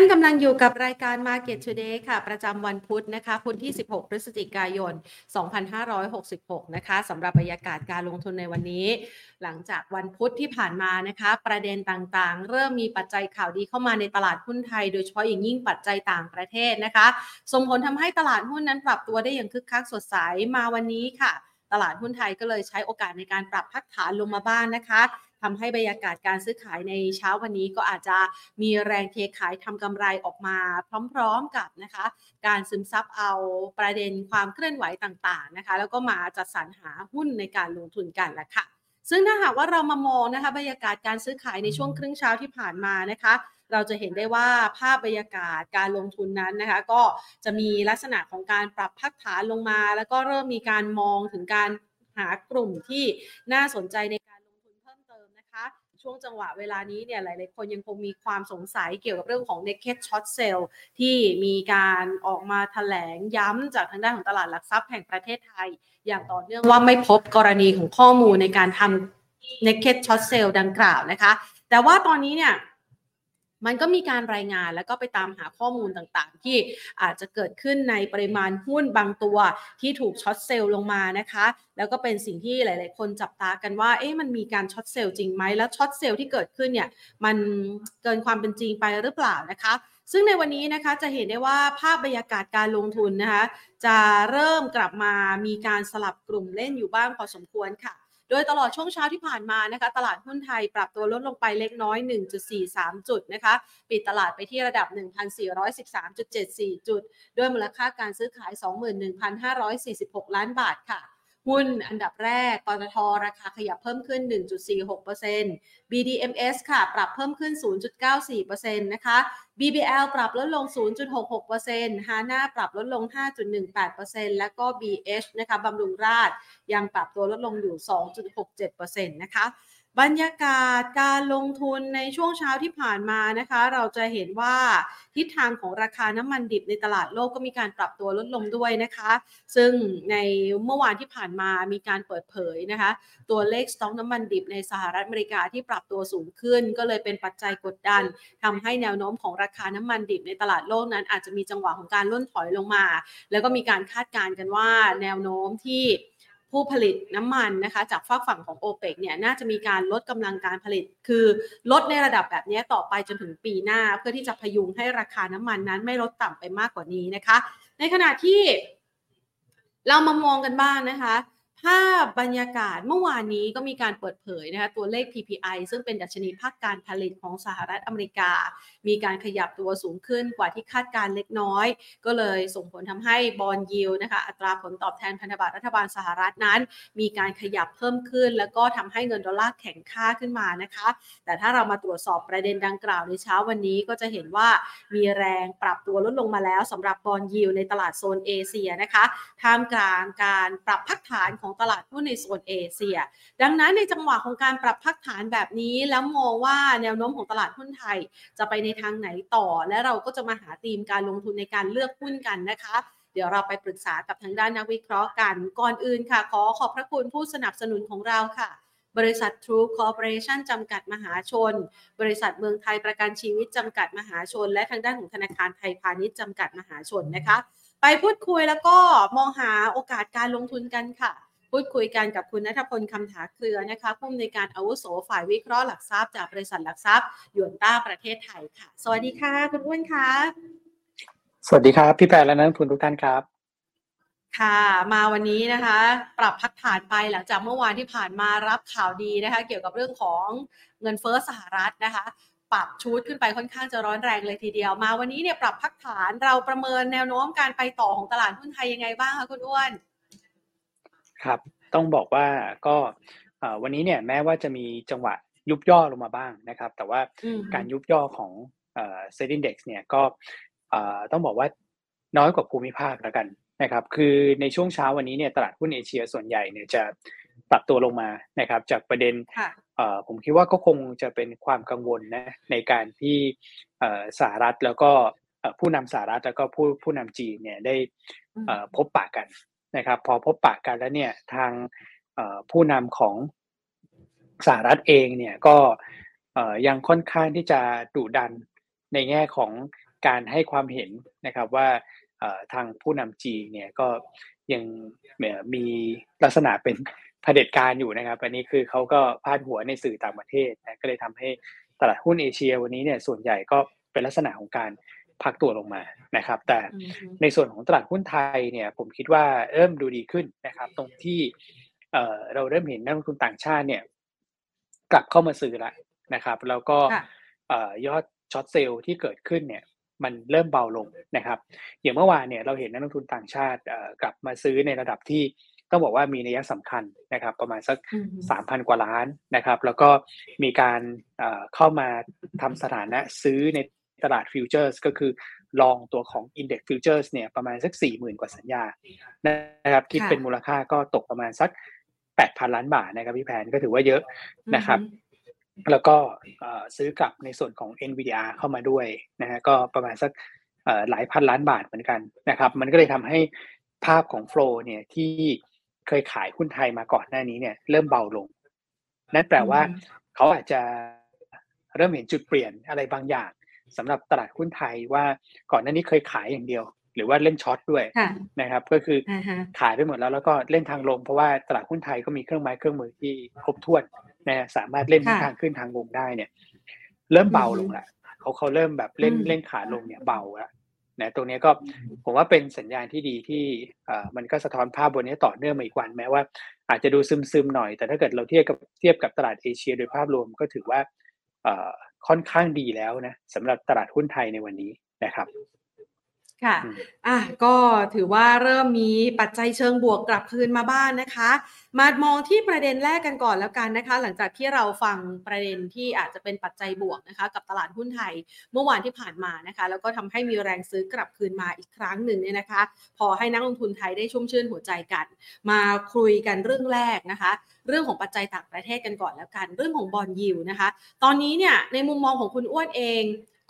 านกำลังอยู่กับรายการ Market Today ค่ะประจำวันพุธนะคะพุธที่16พฤศจิกายน2566นะคะสำหรับบรรยากาศการลงทุนในวันนี้หลังจากวันพุธที่ผ่านมานะคะประเด็นต่างๆเริ่มมีปัจจัยข่าวดีเข้ามาในตลาดหุ้นไทยโดยเฉพาะอย่างยิ่งปัจจัยต่างประเทศนะคะส่งผลทำให้ตลาดหุ้นนั้นปรับตัวได้อย่างคึกคักสดใสมาวันนี้ค่ะตลาดหุ้นไทยก็เลยใช้โอกาสในการปรับพักฐานลงมาบ้าง นะคะทำให้บรรยากาศการซื้อขายในเช้าวันนี้ก็อาจจะมีแรงเทขายทำกำไรออกมาพร้อมๆกับนะคะการซึมซับเอาประเด็นความเคลื่อนไหวต่างๆนะคะแล้วก็มาจัดสรรหาหุ้นในการลงทุนกันละค่ะซึ่งถ้าหากว่าเรามามองนะคะบรรยากาศการซื้อขายในช่วงครึ่งเช้าที่ผ่านมานะคะเราจะเห็นได้ว่าภาพบรรยากาศการลงทุนนั้นนะคะก็จะมีลักษณะของการปรับพักฐานลงมาแล้วก็เริ่มมีการมองถึงการหากลุ่มที่น่าสนใจในการลงทุนเพิ่มเติมนะคะช่วงจังหวะเวลานี้เนี่ยหลายๆคนยังคงมีความสงสัยเกี่ยวกับเรื่องของ Naked Short Sale ที่มีการออกมาแถลงย้ำจากทางด้านของตลาดหลักทรัพย์แห่งประเทศไทยอย่างต่อเนื่องว่าไม่พบกรณีของข้อมูลในการทำ Naked Short Sale ดังกล่าวนะคะแต่ว่าตอนนี้เนี่ยมันก็มีการรายงานแล้วก็ไปตามหาข้อมูลต่างๆที่อาจจะเกิดขึ้นในปริมาณหุ้นบางตัวที่ถูกช็อตเซลล์ลงมานะคะแล้วก็เป็นสิ่งที่หลายๆคนจับตากันว่าเอ๊ะมันมีการช็อตเซลล์จริงไหมแล้วช็อตเซลล์ที่เกิดขึ้นเนี่ยมันเกินความเป็นจริงไปหรือเปล่านะคะซึ่งในวันนี้นะคะจะเห็นได้ว่าภาพบรรยากาศการลงทุนนะคะจะเริ่มกลับมามีการสลับกลุ่มเล่นอยู่บ้างพอสมควรค่ะโดยตลอดช่วงเช้าที่ผ่านมานะคะตลาดหุ้นไทยปรับตัวลดลงไปเล็กน้อย 1.43 จุดนะคะปิดตลาดไปที่ระดับ 1,413.74 จุดด้วยมูลค่าการซื้อขาย 21,546 ล้านบาทค่ะหุ้นอันดับแรกปตท.ราคาขยับเพิ่มขึ้น 1.46% BDMS ค่ะปรับเพิ่มขึ้น 0.94% นะคะ BBL ปรับลดลง 0.66% HANA ปรับลดลง 5.18% แล้วก็ BH นะคะบำรุงราษฎร์ยังปรับตัวลดลงอยู่ 2.67% นะคะบรรยากาศการลงทุนในช่วงเช้าที่ผ่านมานะคะเราจะเห็นว่าทิศทางของราคาน้ำมันดิบในตลาดโลกก็มีการปรับตัวลดลงด้วยนะคะซึ่งในเมื่อวานที่ผ่านมามีการเปิดเผยนะคะตัวเลขสต๊อกน้ำมันดิบในสหรัฐอเมริกาที่ปรับตัวสูงขึ้นก็เลยเป็นปัจจัยกดดันทำให้แนวโน้มของราคาน้ำมันดิบในตลาดโลกนั้นอาจจะมีจังหวะของการล่นถอยลงมาแล้วก็มีการคาดการณ์กันว่าแนวโน้มที่ผู้ผลิตน้ำมันนะคะจากฝากฝั่งของ OPEC เนี่ยน่าจะมีการลดกำลังการผลิตคือลดในระดับแบบนี้ต่อไปจนถึงปีหน้าเพื่อที่จะพยุงให้ราคาน้ำมันนั้นไม่ลดต่ำไปมากกว่านี้นะคะในขณะที่เรามามองกันบ้าง นะคะภาพบรรยากาศเมื่อวานนี้ก็มีการเปิดเผยนะคะตัวเลข PPI ซึ่งเป็นดัชนีภาคการผลิตของสหรัฐอเมริกามีการขยับตัวสูงขึ้นกว่าที่คาดการเล็กน้อยก็เลยส่งผลทำให้บอนด์ยิลด์นะคะอัตราผลตอบแทนพันธบัตรรัฐบาลสหรัฐนั้นมีการขยับเพิ่มขึ้นแล้วก็ทำให้เงินดอลลาร์แข็งค่าขึ้นมานะคะแต่ถ้าเรามาตรวจสอบประเด็นดังกล่าวในเช้าวันนี้ก็จะเห็นว่ามีแรงปรับตัวลดลงมาแล้วสำหรับบอนด์ยิลด์ในตลาดโซนเอเชียนะคะท่ามกลางการปรับพักฐานของตลาดหุ้นในโซนเอเชียดังนั้นในจังหวะของการปรับพักฐานแบบนี้แล้วมองว่าแนวโน้มของตลาดหุ้นไทยจะไปในทางไหนต่อและเราก็จะมาหาธีมการลงทุนในการเลือกหุ้นกันนะคะเดี๋ยวเราไปปรึกษากับทางด้านนักวิเคราะห์กันก่อนอื่นค่ะขอขอบพระคุณผู้สนับสนุนของเราค่ะบริษัททรูคอร์ปอเรชั่นจำกัดมหาชนบริษัทเมืองไทยประกันชีวิตจำกัดมหาชนและทางด้านของธนาคารไทยพาณิชย์จำกัดมหาชนนะคะไปพูดคุยแล้วก็มองหาโอกาสการลงทุนกันค่ะพูดคุยกันกับคุณณัฐพลคำถาเครือนะคะผู้อำนวยการอาวุโสฝ่ายวิเคราะห์หลักทรัพย์จากบริษัทหลักทรัพย์หยวนต้าประเทศไทยค่ะสวัสดีค่ะคุณอ้วนค่ะสวัสดีครับพี่แปดและนักลงทุนทุกท่านครับค่ะมาวันนี้นะคะปรับพักฐานไปหลังจากเมื่อวานที่ผ่านมารับข่าวดีนะคะเกี่ยวกับเรื่องของเงินเฟ้อสหรัฐนะคะปรับชูดขึ้นไปค่อนข้างจะร้อนแรงเลยทีเดียวมาวันนี้เนี่ยปรับพักฐานเราประเมินแนวโน้มการไปต่อของตลาดหุ้นไทยยังไงบ้างคะคุณอ้วนครับต้องบอกว่าก็วันนี้เนี่ยแม้ว่าจะมีจังหวะยุบย่อลงมาบ้างนะครับแต่ว่าการยุบย่อของSET อินเด็กซ์เนี่ยก็ต้องบอกว่าน้อยกว่าภูมิภาคแล้วกันนะครับคือในช่วงเช้าวันนี้เนี่ยตลาดหุ้นเอเชียส่วนใหญ่เนี่ยจะปรับตัวลงมานะครับจากประเด็นผมคิดว่าก็คงจะเป็นความกังวลนะในการที่สหรัฐแล้วก็ผู้นำสหรัฐแล้วก็ผู้นำจีนเนี่ยได้พบปะกันนะครับพอพบปะกันแล้วเนี่ยทางผู้นำของสหรัฐเองเนี่ยก็ยังค่อนข้างที่จะดุดันในแง่ของ การให้ความเห็นนะครับว่าทางผู้นำจีนเนี่ยก็ยังมีลักษณะเป็นเผด็จการอยู่นะครับอันนี้คือเขาก็พาดหัวในสื่อต่างประเทศนะก็เลยทำให้ตลาดหุ้นเอเชียวันนี้เนี่ยส่วนใหญ่ก็เป็นลักษณะของการพักตัวลงมานะครับแต่ในส่วนของตลาดหุ้นไทยเนี่ยผมคิดว่าเริ่มดูดีขึ้นนะครับตรงที่เราเริ่มเห็นนักลงทุนต่างชาติเนี่ยกลับเข้ามาซื้อละนะครับแล้วก็ยอดช็อตเซลล์ที่เกิดขึ้นเนี่ยมันเริ่มเบาลงนะครับอย่างเมื่อวานเนี่ยเราเห็นนักลงทุนต่างชาติกลับมาซื้อในระดับที่ต้องบอกว่ามีนัยสำคัญนะครับประมาณสัก 3,000 กว่าล้านนะครับแล้วก็มีการเข้ามาทำสถานะซื้อในตลาดฟิวเจอร์สก็คือลองตัวของ Index Futures เนี่ยประมาณสัก 40,000 กว่าสัญญานะครับคิดเป็นมูลค่าก็ตกประมาณสัก 8,000 ล้านบาทนะครับพี่แพนก็ถือว่าเยอะนะครับแล้วก็ซื้อกลับในส่วนของ NVDR เข้ามาด้วยนะฮะก็ประมาณสักหลายพันล้านบาทเหมือนกันนะครับมันก็เลยทำให้ภาพของโฟลว์เนี่ยที่เคยขายหุ้นไทยมาก่อนหน้านี้เนี่ยเริ่มเบาลงนั่นแปลว่าเขาอาจจะเริ่มเห็นจุดเปลี่ยนอะไรบางอย่างสำหรับตลาดหุ้นไทยว่าก่อนหน้านี้เคยขายอย่างเดียวหรือว่าเล่นช็อตด้วยนะครับก็คือขายไปหมดแล้วแล้วก็เล่นทางลงเพราะว่าตลาดหุ้นไทยก็มีเครื่องไม้เครื่องมือที่ครบถ้วนนะสามารถเล่นทางขึ้นทางลงได้เนี่ยเริ่มเบาลงละเขาเริ่มแบบเล่นขาลงเนี่ยเบาละนะตรงนี้ก็ผมว่าเป็นสัญญาณที่ดีที่มันก็สะท้อนภาพบนนี้ต่อเนื่องมาอีกวันแม้ว่าอาจจะดูซึมๆหน่อยแต่ถ้าเกิดเราเทียบกับตลาดเอเชียโดยภาพรวมก็ถือว่าค่อนข้างดีแล้วนะสำหรับตลาดหุ้นไทยในวันนี้นะครับค่ะก็ถือว่าเริ่มมีปัจจัยเชิงบวกกลับคืนมาบ้านนะคะมามองที่ประเด็นแรกกันก่อนแล้วกันนะคะหลังจากที่เราฟังประเด็นที่อาจจะเป็นปัจจัยบวกนะคะกับตลาดหุ้นไทยเมื่อวานที่ผ่านมานะคะแล้วก็ทำให้มีแรงซื้อกลับคืนมาอีกครั้งหนึ่งเนี่ยนะคะพอให้นักลงทุนไทยได้ชุ่มชื่นหัวใจกันมาคุยกันเรื่องแรกนะคะเรื่องของปัจจัยต่างประเทศกันก่อนแล้วกันเรื่องของบอนด์ยิลด์นะคะตอนนี้เนี่ยในมุมมองของคุณอ้วนเอง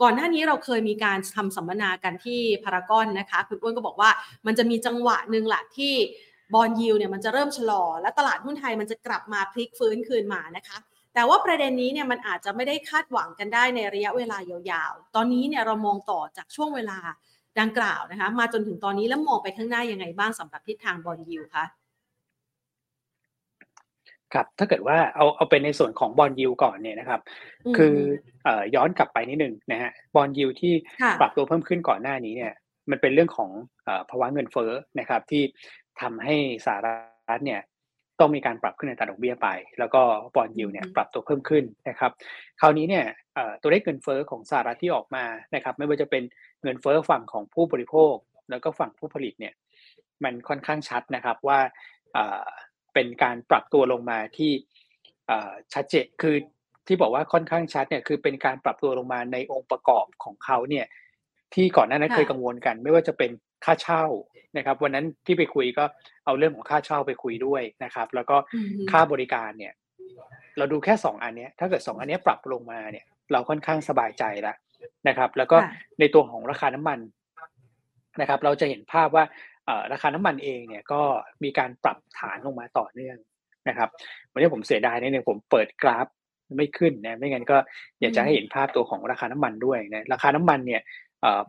ก่อนหน้านี้เราเคยมีการทำสัมมนากันที่พารากอนนะคะคุณอ้วนก็บอกว่ามันจะมีจังหวะหนึ่งแหละที่บอนด์ยิลด์เนี่ยมันจะเริ่มชะลอและตลาดหุ้นไทยมันจะกลับมาพลิกฟื้นคืนมานะคะแต่ว่าประเด็นนี้เนี่ยมันอาจจะไม่ได้คาดหวังกันได้ในระยะเวลายาวๆตอนนี้เนี่ยเรามองต่อจากช่วงเวลาดังกล่าวนะคะมาจนถึงตอนนี้แล้วมองไปข้างหน้ายังไงบ้างสำหรับทิศทางบอนด์ยิลด์คะครับถ้าเกิดว่าเอาเป็นในส่วนของบอนด์ยิลด์ก่อนเนี่ยนะครับคือย้อนกลับไปนิดนึงนะฮะบอนด์ยิลด์ที่ปรับตัวเพิ่มขึ้นก่อนหน้านี้เนี่ยมันเป็นเรื่องของภาวะเงินเฟ้อนะครับที่ทำให้สหรัฐเนี่ยต้องมีการปรับขึ้นอัตราดอกเบี้ยไปแล้วก็บอนด์ยิลด์เนี่ยปรับตัวเพิ่มขึ้นนะครับคราวนี้เนี่ยตัวเลขเงินเฟ้อของสหรัฐที่ออกมานะครับไม่ว่าจะเป็นเงินเฟ้อฝั่งของผู้บริโภคแล้วก็ฝั่งผู้ผลิตเนี่ยมันค่อนข้างชัดนะครับว่าเป็นการปรับตัวลงมาที่ชัดเจนคือที่บอกว่าค่อนข้างชัดเนี่ยคือเป็นการปรับตัวลงมาในองค์ประกอบของเขาเนี่ยที่ก่อนหน้านั้นเคยกังวลกันไม่ว่าจะเป็นค่าเช่านะครับวันนั้นที่ไปคุยก็เอาเรื่องของค่าเช่าไปคุยด้วยนะครับแล้วก็ค่าบริการเนี่ยเราดูแค่2อันนี้ถ้าเกิด2อันนี้ปรับลงมาเนี่ยเราค่อนข้างสบายใจแล้วนะครับแล้วก็ในตัวของราคาน้ำมันนะครับเราจะเห็นภาพว่าราคาน้ำมันเองเนี่ยก็มีการปรับฐานลงมาต่อเนื่องนะครับวันนี้ผมเสียดายนิดนึงผมเปิดกราฟไม่ขึ้นนะไม่งั้นก็อยากจะให้เห็นภาพตัวของราคาน้ำมันด้วยนะราคาน้ำมันเนี่ย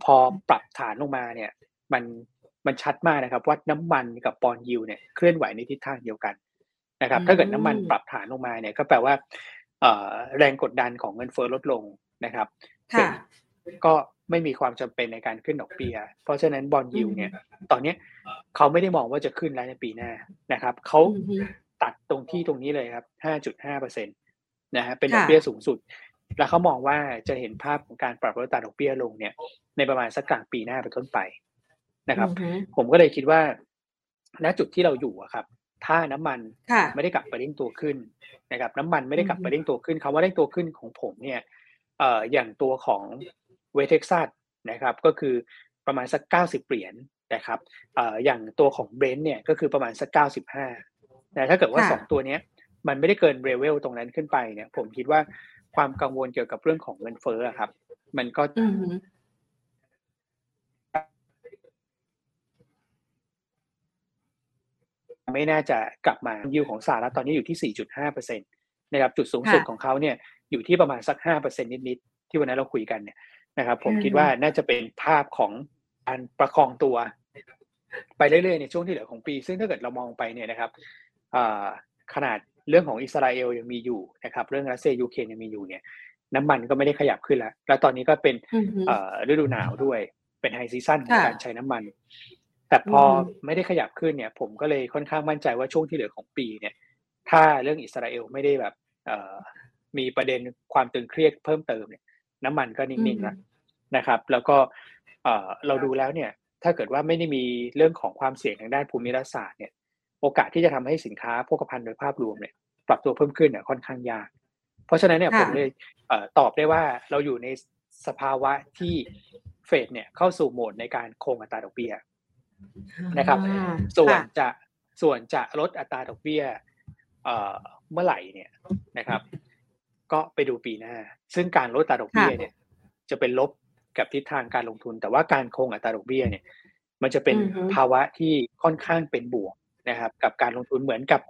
พอปรับฐานลงมาเนี่ยมันชัดมากนะครับว่าน้ำมันกับบอนด์ยิลด์เนี่ยเคลื่อนไหวในทิศทางเดียวกันนะครับถ้าเกิดน้ำมันปรับฐานลงมาเนี่ยก็แปลว่าแรงกดดันของเงินเฟ้อลดลงนะครับก็ไม่มีความจำเป็นในการขึ้นดอกเบี้ยเพราะฉะนั้นบอนด์ยิลด์เนี่ยตอนนี้เขาไม่ได้มองว่าจะขึ้นแล้วในปีหน้านะครับเขาตัดตรงนี้เลยครับ 5.5% นะฮะเป็นดอกเบี้ยสูงสุดแล้วเขามองว่าจะเห็นภาพของการปรับลดอัตราดอกเบี้ยลงเนี่ยในประมาณสักกลางปีหน้าเป็นต้นไปนะครับผมก็เลยคิดว่าณจุดที่เราอยู่อะครับถ้าน้ำมันไม่ได้กลับไปเร่งตัวขึ้นนะครับน้ำมันไม่ได้กลับไปเร่งตัวขึ้นคำว่าเร่งตัวขึ้นของผมเนี่ยอย่างตัวของเวสเท็กซัสนะครับก็คือประมาณสัก90เหรียญนะครับอย่างตัวของ Brent เนี่ยก็คือประมาณสัก95แต่ถ้าเกิดว่า2ตัวเนี้ยมันไม่ได้เกินเลเวลตรงนั้นขึ้นไปเนี่ยผมคิดว่าความกังวลเกี่ยวกับเรื่องของเงินเฟ้อครับมันก็ไม่น่าจะกลับมายิวของสหรัฐตอนนี้อยู่ที่ 4.5% นะครับจุดสูงสุดของเขาเนี่ยอยู่ที่ประมาณสัก 5% นิดๆที่วันนั้นเราคุยกันเนี่ย นะครับผมคิดว่าน่าจะเป็นภาพของการประคองตัวไปเรื่อยๆในช่วงที่เหลือของปีซึ่งถ้าเกิดเรามองไปเนี่ยนะครับขนาดเรื่องของอิสราเอลยังมีอยู่นะครับเรื่องรัสเซียยูเครนยังมีอยู่เนี่ยน้ำมันก็ไม่ได้ขยับขึ้นแล้วแล้วตอนนี้ก็เป็นฤดูหนาวด้วยเป็นไฮซีซั่นของการใช้น้ำมันแต่พอไม่ได้ขยับขึ้นเนี่ยผมก็เลยค่อนข้างมั่นใจว่าช่วงที่เหลือของปีเนี่ยถ้าเรื่องอิสราเอลไม่ได้แบบมีประเด็นความตึงเครียดเพิ่มเติมเนี่ยน้ำมันก็นิ่งๆแล้วนะครับแล้วก็เราดูแล้วเนี่ยถ้าเกิดว่าไม่ได้มีเรื่องของความเสี่ยงทางด้านภูมิรัฐศาสตร์เนี่ยโอกาสที่จะทำให้สินค้าโภคภัณฑ์โดยภาพรวมเนี่ยปรับตัวเพิ่มขึ้นเนี่ยค่อนข้างยากเพราะฉะนั้นเนี่ยผมเลยตอบได้ว่าเราอยู่ในสภาวะที่เฟดเนี่ยเข้าสู่โหมดในการคงอัตราดอกเบี้ยนะครับส่วนจะลดอัตราดอกเบี้ยเมื่อไหร่เนี่ยนะครับก็ไปดูปีหน้าซึ่งการลดอัตราดอกเบี้ยเนี่ยจะเป็นลบกับทิศทางการลงทุนแต่ว่าการคงอัตราดอกเบี้ยเนี่ยมันจะเป็นภาวะที่ค่อนข้างเป็นบวกนะครับกับการลงทุนเหมือนกับ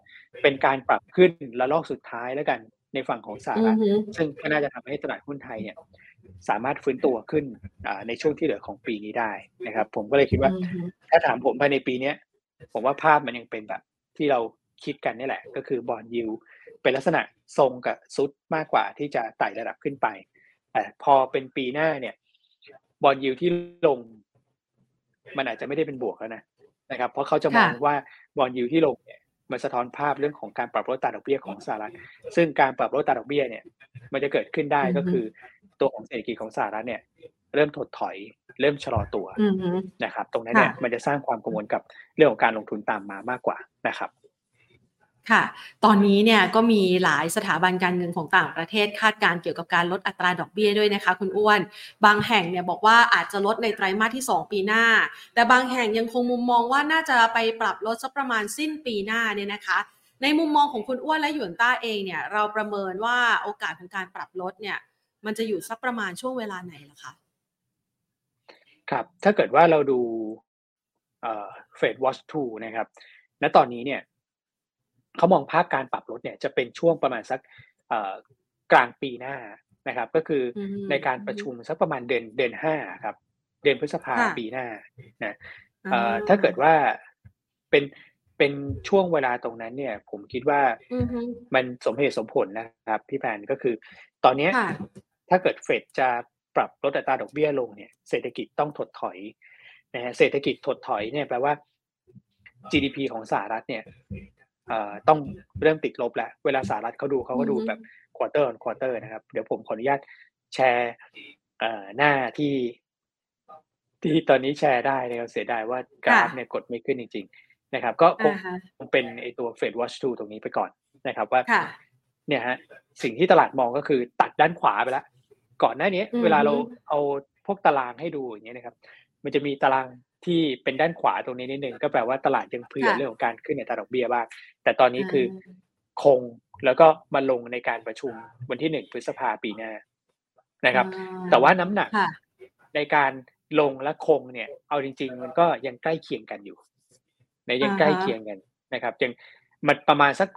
เป็นการปรับขึ้นระลอกสุดท้ายแล้วกันในฝั่งของสหรัฐซึ่งก็น่าจะทำให้ตลาดหุ้นไทยเนี่ยสามารถฟื้นตัวขึ้นในช่วงที่เหลือของปีนี้ได้นะครับผมก็เลยคิดว่าถ้าถามผมภายในปีนี้ผมว่าภาพมันยังเป็นแบบที่เราคิดกันนี่แหละก็คือบอนด์ยิลด์เป็นลักษณะทรงกับซุดมากกว่าที่จะไต่ระดับขึ้นไปแต่พอเป็นปีหน้าเนี่ยบอนด์ยิลด์ที่ลงมันอาจจะไม่ได้เป็นบวกแล้วนะครับเพราะเขาจะมองว่าบอนด์ยิลด์ที่ลงเนี่ยมันสะท้อนภาพเรื่องของการปรับลดอัตราดอกเบี้ยของสหรัฐซึ่งการปรับลดอัตราดอกเบี้ยเนี่ยมันจะเกิดขึ้นได้ก็คือตัวของเศรษฐกิจของสหรัฐเนี่ยเริ่มถดถอยเริ่มชะลอตัวนะครับตรงนั้นเนี่ยมันจะสร้างความกังวลกับเรื่องของการลงทุนตามมามากกว่านะครับค่ะตอนนี้เนี่ยก็มีหลายสถาบันการเงินของต่างประเทศคาดการณ์เกี่ยวกับการลดอัตราดอกเบี้ยด้วยนะคะคุณอ้วนบางแห่งเนี่ยบอกว่าอาจจะลดในไตรมาสที่2ปีหน้าแต่บางแห่งยังคงมุมมองว่าน่าจะไปปรับลดสักประมาณสิ้นปีหน้าเนี่ยนะคะในมุมมองของคุณอ้วนและหยวนต้าเองเนี่ยเราประเมินว่าโอกาสของการปรับลดเนี่ยมันจะอยู่สักประมาณช่วงเวลาไหนล่ะคะครับถ้าเกิดว่าเราดูFedWatch 2นะครับณตอนนี้เนี่ยเขามองภาพการปรับลดเนี่ยจะเป็นช่วงประมาณสักกลางปีหน้านะครับก็คือในการประชุมสักประมาณเดือน5ครับเดือนพฤษภาคมปีหน้านะถ้าเกิดว่าเป็นช่วงเวลาตรงนั้นเนี่ยผมคิดว่ามันสมเหตุสมผลนะครับพี่แพนก็คือตอนนี้ถ้าเกิดเฟดจะปรับลดอัตราดอกเบี้ยลงเนี่ยเศรษฐกิจต้องถดถอยนะฮะเศรษฐกิจถดถอยเนี่ยแปลว่า GDP ของสหรัฐเนี่ยต้องเริ่มติดลบแล้วเวลาสหรัฐเขาก็ดูแบบควอเตอร์ต่อควอเตอร์นะครับเดี๋ยวผมขออนุญาตแชร์หน้าที่ตอนนี้แชร์ได้นะครับเสียดายว่ากราฟเนี่ยกดไม่ขึ้นจริงๆนะครับก็คงเป็นไอตัว FedWatch 2 ตรงนี้ไปก่อนนะครับว่าเนี่ยฮะสิ่งที่ตลาดมองก็คือตัดด้านขวาไปแล้วก่อนหน้านี้เวลาเราเอาพวกตารางให้ดูอย่างเงี้ยนะครับมันจะมีตารางที่เป็นด้านขวาตรงนี้นิดนึงก็แปลว่าตลาดยังเผื่อเรื่องของการขึ้นในอัตราดอกเบี้ยบ้างแต่ตอนนี้คือคงแล้วก็มาลงในการประชุมวันที่1พฤษภาคมปีหน้านะครับแต่ว่าน้ำหนักในการลงและคงเนี่ยเอาจริงๆมันก็ยังใกล้เคียงกันอยู่ในยังใกล้เคียงกันนะครับยังมันประมาณสัก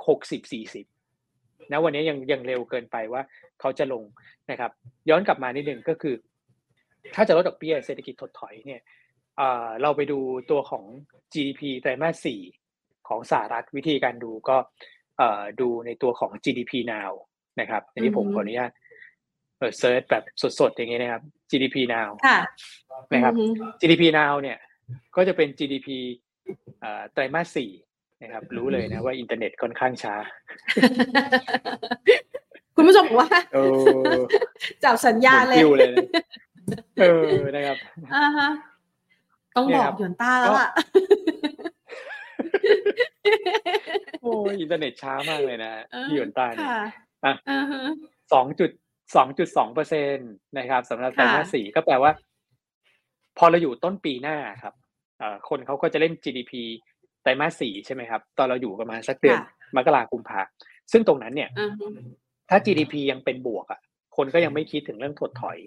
60-40นะวันนี้ยังเร็วเกินไปว่าเขาจะลงนะครับย้อนกลับมานิดนึงก็คือถ้าจะลดดอกเบี้ยเศรษฐกิจถดถอยเนี่ยเราไปดูตัวของ GDP ไตรมาส4ของสหรัฐวิธีการดูก็ดูในตัวของ GDP now นะครับอันนี้ผมขออนุญาตเซิร์ชแบบสดๆอย่างเงี้ยนะครับ GDP now นะครับ GDP now เนี่ยก็จะเป็น GDP ไตรมาส4นะครับรู้เลยนะว่าอินเทอร์เน็ตค่อนข้างช้าคุณผู้ชมบอกว่าจับสัญญาณเลยนะครับต้องบอกหยวนต้าแล้วอ่ะโอ้ยอินเทอร์เน็ตช้ามากเลยนะหยวนต้าเนี่ยอ่ะ 2.2% นะครับสำหรับไตรมาส4ก็แปลว่าพอเราอยู่ต้นปีหน้าครับคนเขาก็จะเล่น GDP ไตรมาส4ใช่ไหมครับตอนเราอยู่ประมาณสักเดือนมกราคมกุมภาพันธ์ซึ่งตรงนั้นเนี่ยถ้า GDP ยังเป็นบวกอ่ะคนก็ยังไม่คิดถึงเรื่องถดถอย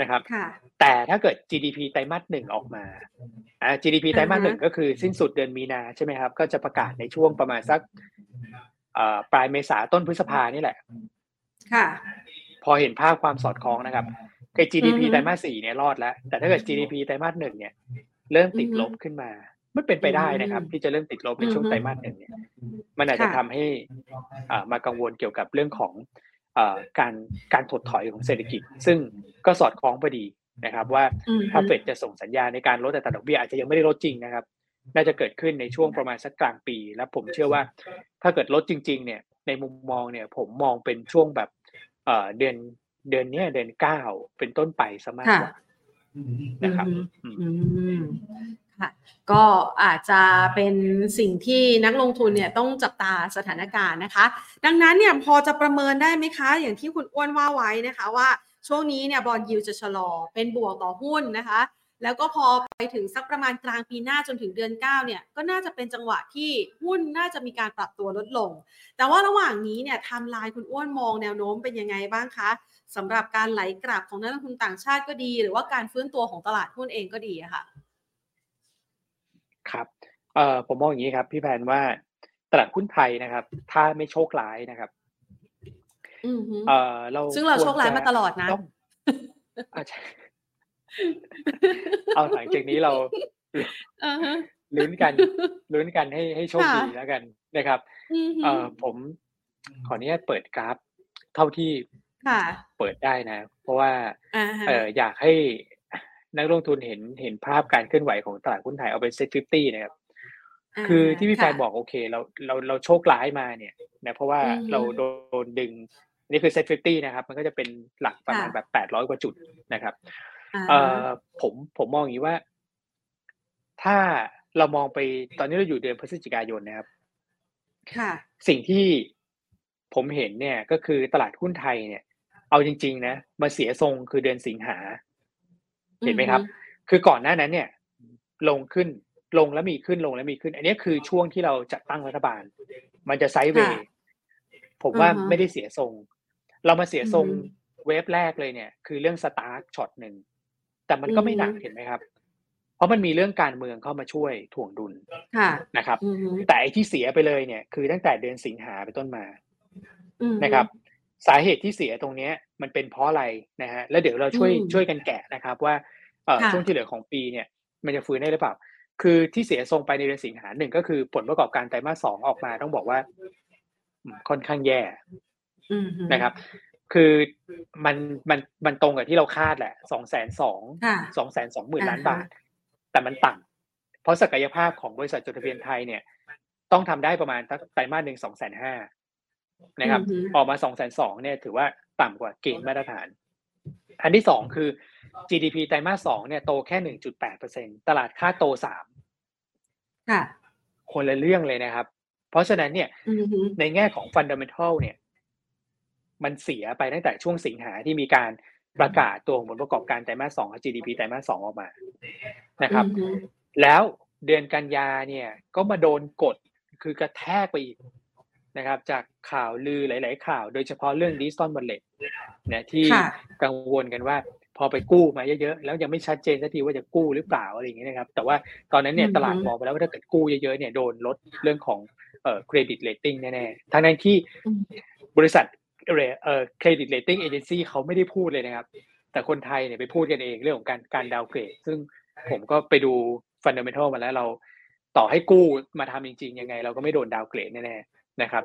นะครับแต่ถ้าเกิด GDP ไตรมาส1ออกมาGDP ไตรมาส1ก็คือสิ้นสุดเดือนมีนาใช่มั้ยครับก็จะประกาศในช่วงประมาณสักปลายเมษาต้นพฤษภานี่แหละค่ะพอเห็นภาพความสอดคล้องนะครับ ไอ้ GDP ไตรมาส4เนี่ยรอดแล้วแต่ถ้าเกิด GDP ไตรมาส1เนี่ยเริ่มติดลบขึ้นมามันเป็นไปได้นะครับที่จะเริ่มติดลบในช่วงไตรมาส1เนี่ยมันอาจจะทำให้มากังวลเกี่ยวกับเรื่องของการถดถอยของเศรษฐกิจซึ่งก็สอดคล้องพอดีนะครับว่าถ้าเฟดจะส่งสัญญาณในการลดอัตราดอกเบี้ยอาจจะยังไม่ได้ลดจริงนะครับน่าจะเกิดขึ้นในช่วงประมาณสักกลางปีและผมเชื่อว่าถ้าเกิดลดจริงๆเนี่ยในมุมมองเนี่ยผมมองเป็นช่วงแบบเดือนนี้เดือน9เป็นต้นไปซะมากกว่านะครับก็อาจจะเป็นสิ่งที่นักลงทุนเนี่ยต้องจับตาสถานการณ์นะคะดังนั้นเนี่ยพอจะประเมินได้ไหมคะอย่างที่คุณอ้วนว่าไว้นะคะว่าช่วงนี้เนี่ยบอนด์ยิลด์จะชะลอเป็นบวกต่อหุ้นนะคะแล้วก็พอไปถึงสักประมาณกลางปีหน้าจนถึงเดือน9เนี่ยก็น่าจะเป็นจังหวะที่หุ้นน่าจะมีการปรับตัวลดลงแต่ว่าระหว่างนี้เนี่ยไทม์ไลน์คุณอ้วนมองแนวโน้มเป็นยังไงบ้างคะสำหรับการไหลกลับของนักลงทุนต่างชาติก็ดีหรือว่าการฟื้นตัวของตลาดหุ้นเองก็ดีอะค่ะครับผมมองอย่างนี้ครับพี่แพนว่าตลาดหุ้นไทยนะครับถ้าไม่โชคร้ายนะครับเราซึ่งเราโชคร้ายมาตลอดนะเอาหลังจากนี้เราลุ้นกันให้โชคดีแล้วกันนะครับผมขออนุญาตเปิดกราฟเท่าที่เปิดได้นะเพราะว่าอยากให้นักลงทุนเห็นภาพการเคลื่อนไหวของตลาดหุ้นไทยเอาเป็น SET50 นะครับคือที่พี่แพนบอกโอเคเราโชคร้ายมาเนี่ยนะเพราะว่าเราโดนดึงนี่คือ SET50 นะครับมันก็จะเป็นหลักประมาณแบบ800กว่าจุดนะครับผมมองอย่างนี้ว่าถ้าเรามองไปตอนนี้เราอยู่เดือนพฤศจิกายนนะครับสิ่งที่ผมเห็นเนี่ยก็คือตลาดหุ้นไทยเนี่ยเอาจริงๆนะมาเสียทรงคือเดือนสิงหาเห็นไหมครับคือก่อนหน้านั้นเนี่ยลงแล้วมีขึ้นลงแล้วมีขึ้นอันนี้คือช่วงที่เราจัดตั้งรัฐบาลมันจะไซด์เวย์ผมว่าไม่ได้เสียทรงเรามาเสียทรงเวฟแรกเลยเนี่ยคือเรื่องสตาร์ทช็อตนึงแต่มันก็ไม่หนักเห็นไหมครับเพราะมันมีเรื่องการเมืองเข้ามาช่วยถ่วงดุลนะครับแต่ไอ้ที่เสียไปเลยเนี่ยคือตั้งแต่เดือนสิงหาเป็นต้นมานะครับสาเหตุที่เสียตรงนี้มันเป็นเพราะอะไรนะฮะแล้วเดี๋ยวเราช่วยกันแกะนะครับว่าช่วงที่เหลือของปีเนี่ยมันจะฟื้นได้หรือเปล่าคือที่เสียทรงไปในเดือนสิงหาคม1ก็คือผลประกอบการไตรมาส2ออกมาต้องบอกว่าค่อนข้างแย่นะครับคือมันตรงกับที่เราคาดแหละ 220,000 ล้านบาทแต่มันต่ำเพราะศักยภาพของบริษัทจดทะเบียนไทยเนี่ยต้องทำได้ประมาณไตรมาส1 250,000นะครับออกมา 220,000 เนี่ยถือว่าต่ำกว่าเกณฑ์มาตรฐานอันที่2คือ GDP ไตรมาส2เนี่ยโตแค่ 1.8% ตลาดคาดโต3ค่ะคนละเรื่องเลยนะครับเพราะฉะนั้นเนี่ยในแง่ของ fundamental เนี่ยมันเสียไปตั้งแต่ช่วงสิงหาที่มีการประกาศตัวผลประกอบการไตรมาส2กับ GDP ไตรมาส2ออกมานะครับแล้วเดือนกันยาเนี่ยก็มาโดนกดคือกระแทกไปอีกนะครับจากข่าวลือหลายๆข่าวโดยเฉพาะเรื่องดิสตอนบัลเลตเนี่ยที่กังวลกันว่าพอไปกู้มาเยอะๆแล้วยังไม่ชัดเจนสักทีว่าจะกู้หรือเปล่าอะไรอย่างเงี้ยนะครับแต่ว่าตอนนั้นเนี่ยตลาดมองไปแล้วว่าถ้าเกิดกู้เยอะๆเนี่ยโดนลดเรื่องของเครดิตเรตติ้งแน่ๆทั้งนั้นที่บริษัทเครดิตเรตติ้งเอเจนซี่เขาไม่ได้พูดเลยนะครับแต่คนไทยเนี่ยไปพูดกันเองเรื่องของการดาวเกรดซึ่งผมก็ไปดูฟันดัมเมนทัลมาแล้วเราต่อให้กู้มาทำจริงๆยังไงเราก็ไม่โดนดาวเกรดแน่ๆนะครับ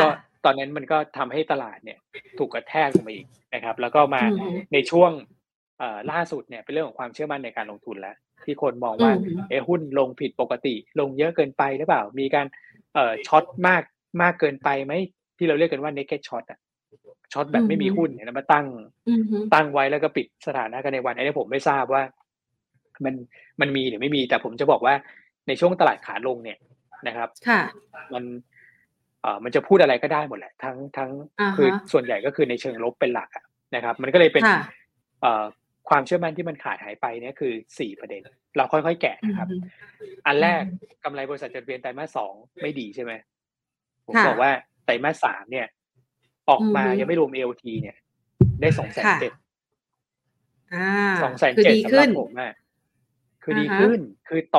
ก็ตอนนั้นมันก็ทำให้ตลาดเนี่ยถูกกระแทกลงมาอีกนะครับแล้วก็มาในช่วงล่าสุดเนี่ยเป็นเรื่องของความเชื่อมั่นในการลงทุนแล้วที่คนมองว่าหุ้นลงผิดปกติลงเยอะเกินไปหรือเปล่ามีการช็อตมากเกินไปไหมที่เราเรียกกันว่า Naked Short อ่ะช็อตแบบไม่มีหุ้นเนี่ยมาตั้งไว้แล้วก็ปิดสถานะกันในวันอันนี้ผมไม่ทราบว่ามันมีหรือไม่มีแต่ผมจะบอกว่าในช่วงตลาดขาลงเนี่ยนะครับมันจะพูดอะไรก็ได้หมดแหละทั้งคือส่วนใหญ่ก็คือในเชิงลบเป็นหลักนะครับมันก็เลยเป็นความเชื่อมั่นที่มันขาดหายไปเนี่ยคือ4ประเด็นเราค่อยๆแกะนะครับอันแรกกำไรบริษัทจดทะเบียนไตรมาส2ไม่ดีใช่ไหมผมบอกว่าไตรมาส3เนี่ยออกมายังไม่รวม AOT เนี่ยได้ 270,000 270,000 สำหรับผมอ่ะคือดีขึ้นคือโ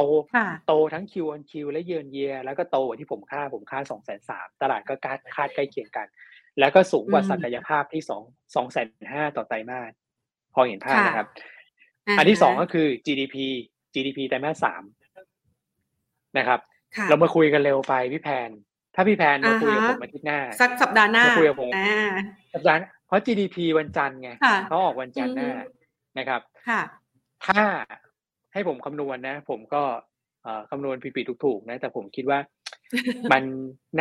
ตทั้ง Q-on-Q และเยือนเยียแล้วก็โตกว่าที่ผมค่า 230,000 ตลาดก็คาดใกล้เคียงกันแล้วก็สูงกว่าศักยภาพที่2 250,000 ต่อไตรมาส พอเห็นภาพนะครับอันที่สองก็คือ GDP ไตรมาสสามนะครับเรามาคุยกันเร็วไปพี่แพนถ้าพี่แพนมาคุยกับผมอาทิตย์หน้าสักสัปดาห์หน้ามาคุยกับผมสัปดาห์เพราะ GDP วันจันทร์ไงเขาออกวันจันทร์หน้านะครับถ้าให้ผมคำนวณนะผมก็คำนวณผิดๆถูกๆนะแต่ผมคิดว่ามัน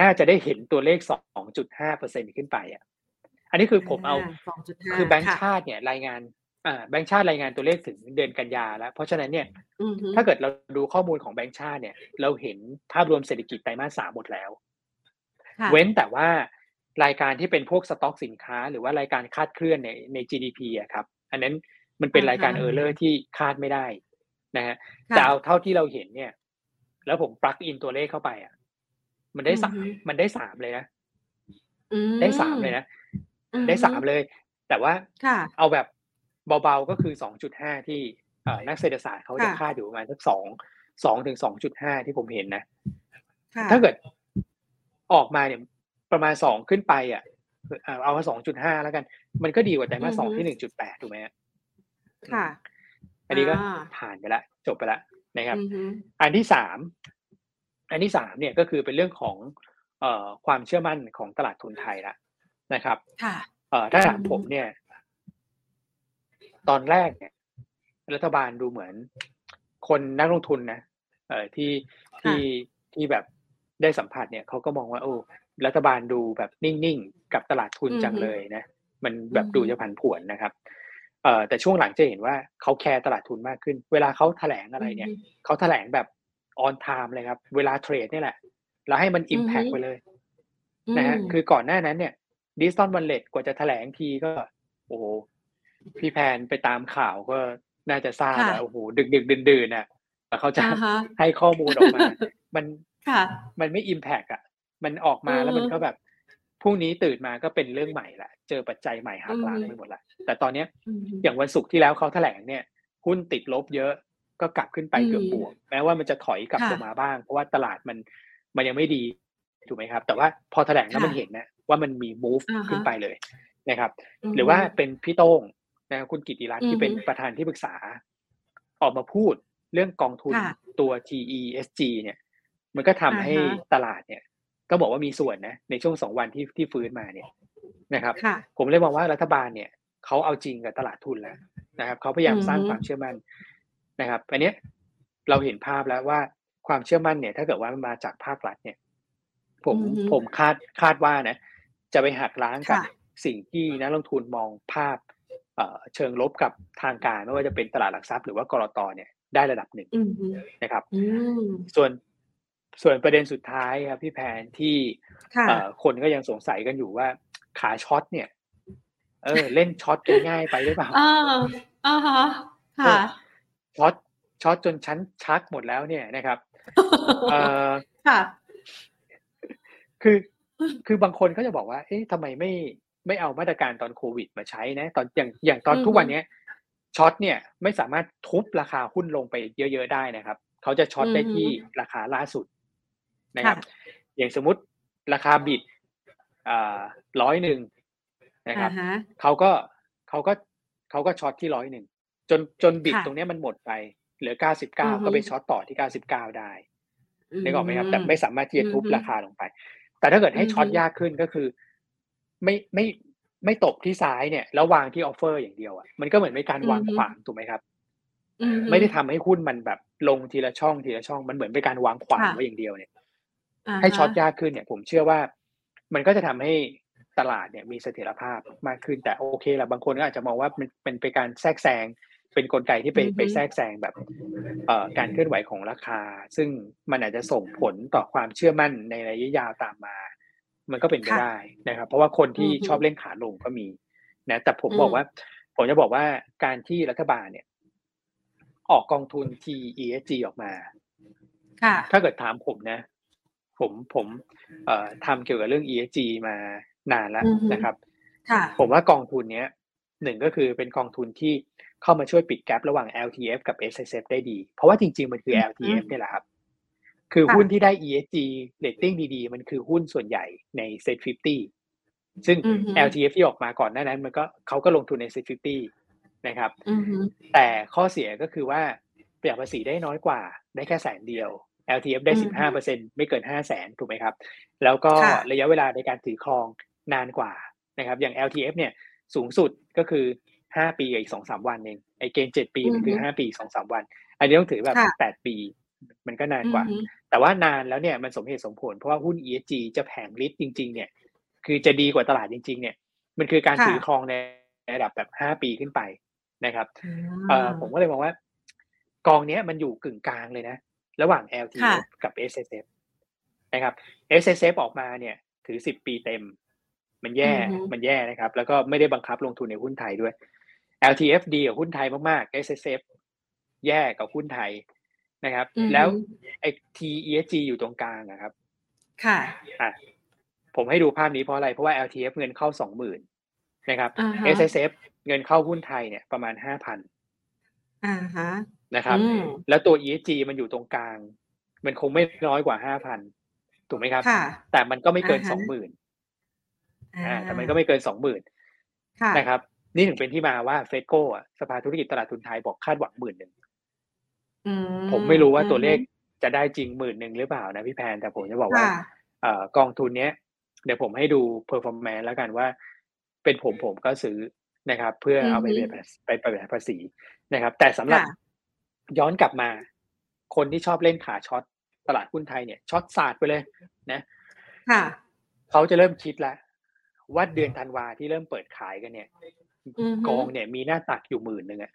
น่าจะได้เห็นตัวเลข 2.5% ขึ้นไปอ่ะอันนี้คือผมเอาคือแบงก์ชาติเนี่ยรายงานแบงก์ชาติรายงานตัวเลขถึงเดือนกันยาแล้วเพราะฉะนั้นเนี่ยถ้าเกิดเราดูข้อมูลของแบงก์ชาติเนี่ยเราเห็นภาพรวมเศรษฐกิจไตรมาส 3หมดแล้วเว้นแต่ว่ารายการที่เป็นพวกสต็อกสินค้าหรือว่ารายการคาดเคลื่อนใน GDP อะครับอันนั้นมันเป็นรายการเออร์เลอร์ที่คาดไม่ได้นะฮะแต่เอาเท่าที่เราเห็นเนี่ยแล้วผมปลั๊กอินตัวเลขเข้าไปอ่ะมันได้3เลยนะได้3เลยนะได้3เลยแต่ว่าเอาแบบเบาๆก็คือ 2.5 ที่นักเศรษฐศาสตร์เขาจะคาดอยู่ประมาณสัก2ถึง 2.5 ที่ผมเห็นนะถ้าเกิดออกมาเนี่ยประมาณ2ขึ้นไปอ่ะเอาว่า 2.5 แล้วกันมันก็ดีกว่าไตรมาส2ที่ 1.8 ถูกมั้ยค่ะอันนี้ก็ผ่านไปละจบไปละนะครับอันที่3เนี่ยก็คือเป็นเรื่องของความเชื่อมั่นของตลาดทุนไทยละนะครับค่ะถ้าถามผมเนี่ยตอนแรกเนี่ยรัฐบาลดูเหมือนคนนักลงทุนนะที่แบบได้สัมผัสเนี่ยเขาก็มองว่าโอ้รัฐบาลดูแบบนิ่งๆกับตลาดทุนจังเลยนะมันแบบดูจะผันผวนนะครับแต่ช่วงหลังจะเห็นว่าเขาแคร์ตลาดทุนมากขึ้นเวลาเขาแถลงอะไรเนี่ยเขาแถลงแบบออนไทม์เลยครับเวลาเทรดนี่แหละแล้วให้มัน impact ไปเลยนะฮะคือก่อนหน้านั้นเนี่ย Discount Wallet กว่าจะแถลงทีก็โอ้โหพี่แพนไปตามข่าวก็น่าจะทราบว่าโอ้โหดึกๆดื่นๆน่ะแต่เขาจะให้ข้อมูลออกมามันไม่ impact อ่ะมันออกมาแล้วมันก็แบบพรุ่งนี้ตื่นมาก็เป็นเรื่องใหม่ละเจอปัจจัยใหม่หักล้างไปหมดละแต่ตอนนี้อย่างวันศุกร์ที่แล้วเขาแถลงเนี่ยหุ้นติดลบเยอะก็กลับขึ้นไปเกือบบวกแม้ว่ามันจะถอยกลับลงมาบ้างเพราะว่าตลาดมันยังไม่ดีถูกไหมครับแต่ว่าพอแถลงแล้วมันเห็นนะว่ามันมี move ขึ้นไปเลยนะครับหรือว่าเป็นพี่โต้งนะคุณกิตติรัตน์ที่เป็นประธานที่ปรึกษาออกมาพูดเรื่องกองทุนตัว TESG เนี่ยมันก็ทำให้ตลาดเนี่ยก็บอกว่ามีส่วนนะในช่วง2วันที่ฟื้นมาเนี่ยนะครับผมเลยมองว่ารัฐบาลเนี่ยเขาเอาจริงกับตลาดทุนแล้วนะครับเขาพยายามสร้างความเชื่อมั่นนะครับอันนี้เราเห็นภาพแล้วว่าความเชื่อมั่นเนี่ยถ้าเกิดว่ามันมาจากภาครัฐเนี่ยผมคาดว่านะจะไปหักล้างกับสิ่งที่นักลงทุนมองภาพเชิงลบกับทางการไม่ว่าจะเป็นตลาดหลักทรัพย์หรือว่าก.ล.ต.เนี่ยได้ระดับหนึ่งนะครับส่วนประเด็นสุดท้ายครับพี่แพนที่คนก็ยังสงสัยกันอยู่ว่าขาช็อตเนี่ยเล่นช็อตง่ายไปหรือเปล่าช็อตจนชั้นชักหมดแล้วเนี่ยนะครับคือบางคนก็จะบอกว่าเอ๊ะทำไมไม่เอามาตรการตอนโควิดมาใช้นะตอนอย่างตอนทุกวันนี้ช็อตเนี่ยไม่สามารถทุบราคาหุ้นลงไปเยอะๆได้นะครับเขาจะช็อตได้ที่ราคาล่าสุดนะครับอย่างสมมุติราคาบิต100นะครับเขาก็ช็อตที่100จนบิตตรงนี้มันหมดไปเหลือ99ก็ไปช็อตต่อที่99ได้นึกออกไหมครับแต่ไม่สามารถที่จะทุบราคาลงไปแต่ถ้าเกิดให้ช็อตยากขึ้นก็คือไม่ตบที่ซ้ายเนี่ยแล้ววางที่ออฟเฟอร์อย่างเดียวอ่ะมันก็เหมือนเป็นการวางขวางถูกไหมครับไม่ได้ทำให้หุ้นมันแบบลงทีละช่องทีละช่องมันเหมือนเป็นการวางขวางไว้อย่างเดียวเนี่ยให้ช็อตยากขึ้นเนี่ยผมเชื่อว่ามันก็จะทำให้ตลาดเนี่ยมีเสถียรภาพมากขึ้นแต่โอเคแหละบางคนก็อาจจะมองว่ามันเป็นการแทรกแซงเป็นกลไกที่ไปแทรกแซงแบบการเคลื่อนไหวของราคาซึ่งมันอาจจะส่งผลต่อความเชื่อมั่นในระยะยาวตามมามันก็เป็นไปได้นะครับเพราะว่าคนที่ชอบเล่นขาลงก็มีนะแต่ผมจะบอกว่าการที่รัฐบาลเนี่ยออกกองทุน TESG ออกมาถ้าเกิดถามผมนะผมทำเกี่ยวกับเรื่อง ESG มานานแล้วนะครับผมว่ากองทุนเนี้ย1ก็คือเป็นกองทุนที่เข้ามาช่วยปิดแกประหว่าง LTF กับ SSF ได้ดีเพราะว่าจริงๆมันคือ LTF เนี่ยแหละครับคือหุ้นที่ได้ ESG rating ดีๆมันคือหุ้นส่วนใหญ่ใน SET50 ซึ่ง LTF ที่ออกมาก่อนหน้านั้นมันก็เขาก็ลงทุนใน SET50 นะครับแต่ข้อเสียก็คือว่าเปรียบภาษีได้น้อยกว่าได้แค่แสนเดียว LTF ได้ 15% ไม่เกิน 500,000 ถูกไหมครับแล้วก็ระยะเวลาในการถือครองนานกว่านะครับอย่าง LTF เนี่ยสูงสุดก็คือ5ปีกับอีก 2-3 วันเองไอ้เกณฑ์7ปีมันคือ5ปี 2-3 วันอันนี้ต้องถือแบบ8ปีมันก็นานกว่าแต่ว่านานแล้วเนี่ยมันสมเหตุสมผลเพราะว่าหุ้น ESG จะแผงฤทธิ์จริงๆเนี่ยคือจะดีกว่าตลาดจริงๆเนี่ยมันคือการถือครองในระดับแบบ5ปีขึ้นไปนะครับผมก็เลยมองว่ากองนี้มันอยู่กึ่งกลางเลยนะระหว่าง LTF กับ SSF นะครับ SSF ออกมาเนี่ยถือ10ปีเต็มมันแย่นะครับแล้วก็ไม่ได้บังคับลงทุนในหุ้นไทยด้วย LTF ดีกับหุ้นไทยมากๆ SSF แย่กับหุ้นไทยนะครับแล้วไอ้ TESG อยู่ตรงกลางนะครับค่ะผมให้ดูภาพนี้เพราะอะไรเพราะว่า LTF เงินเข้า 20,000 นะครับ SSF เงินเข้าหุ้นไทยเนี่ยประมาณ 5,000 นะครับแล้วตัว ESG มันอยู่ตรงกลางมันคงไม่น้อยกว่า 5,000 ถูกไหมครับแต่มันก็ไม่เกิน 20,000 แต่มันก็ไม่เกิน 20,000 นะครับนี่ถึงเป็นที่มาว่าเฟดโก้สภาธุรกิจตลาดทุนไทยบอกคาดหวัง 10,000ผมไม่รู้ว่าตัวเลขจะได้จริง 10,000 หรือเปล่านะพี่แพนแต่ผมจะบอกว่ากองทุนเนี้ยเดี๋ยวผมให้ดู performance แล้วกันว่าเป็นผมก็ซื้อนะครับเพื่อเอาไปประหยัดภาษีนะครับแต่สำหรับย้อนกลับมาคนที่ชอบเล่นขาช็อตตลาดหุ้นไทยเนี่ยช็อตสาดไปเลยนะเขาจะเริ่มคิดแล้วว่าเดือนธันวาที่เริ่มเปิดขายกันเนี่ยกองเนี่ยมีหน้าตักอยู่ 10,000 อ่ะ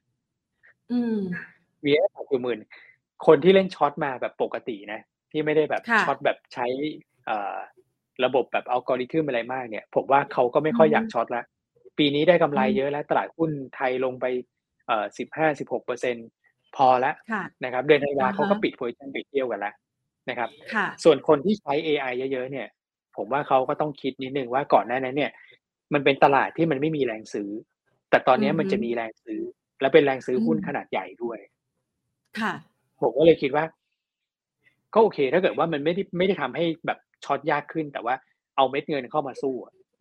มีหน้าตักอยู่ 10,000 คนที่เล่นช็อตมาแบบปกตินะที่ไม่ได้แบบช็อตแบบใช้ระบบแบบอัลกอริทึมอะไรมากเนี่ยผมว่าเขาก็ไม่ค่อยอยากช็อตละปีนี้ได้กำไรเยอะแล้วตลาดหุ้นไทยลงไป15-16% พอละนะครับเดือนธันวาเขาก็ปิดโพซิชั่นไปเที่ยวกันละนะครับส่วนคนที่ใช้ AI เยอะๆเนี่ยผมว่าเขาก็ต้องคิดนิดนึงว่าก่อนหน้านั้นเนี่ยมันเป็นตลาดที่มันไม่มีแรงซื้อแต่ตอนนี้มันจะมีแรงซื้อและเป็นแรงซื้อหุ้นขนาดใหญ่ด้วยผมก็เลยคิดว่าก็โอเคถ้าเกิดว่ามันไม่ได้ทำให้แบบช็อตยากขึ้นแต่ว่าเอาเม็ดเงินเข้ามาสู้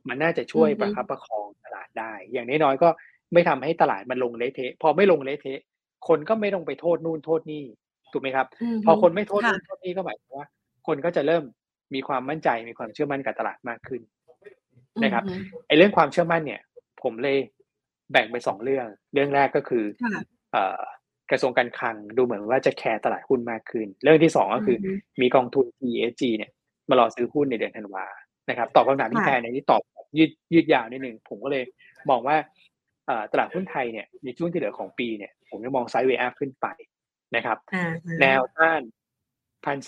มันน่าจะช่วยประคับประคองตลาดได้อย่างน้อยๆก็ไม่ทำให้ตลาดมันลงเละเทะพอไม่ลงเละเทะคนก็ไม่ต้องไปโทษนู่นโทษนี่ถูกไหมครับพอคนไม่โทษนู่นโทษนี่ก็หมายความว่าคนก็จะเริ่มมีความมั่นใจมีความเชื่อมั่นกับตลาดมากขึ้นนะครับไอ้เรื่องความเชื่อมั่นเนี่ยผมเลยแบ่งไปสองเรื่องแรกก็คือกระทรวงการคลังดูเหมือนว่าจะแคร์ตลาดหุ้นมากขึ้นเรื่องที่สองก็คือมีกองทุน ESG เนี่ยมารอซื้อหุ้นในเดือนธันวานะครับตอบคำถามพี่แพนในนี้ตอบยืดยาวนิดนึงผมก็เลยมองว่าตลาดหุ้นไทยเนี่ยในช่วงที่เหลือของปีเนี่ยผมจะมองไซด์เวย์อัพขึ้นไปนะครับแนวต้าน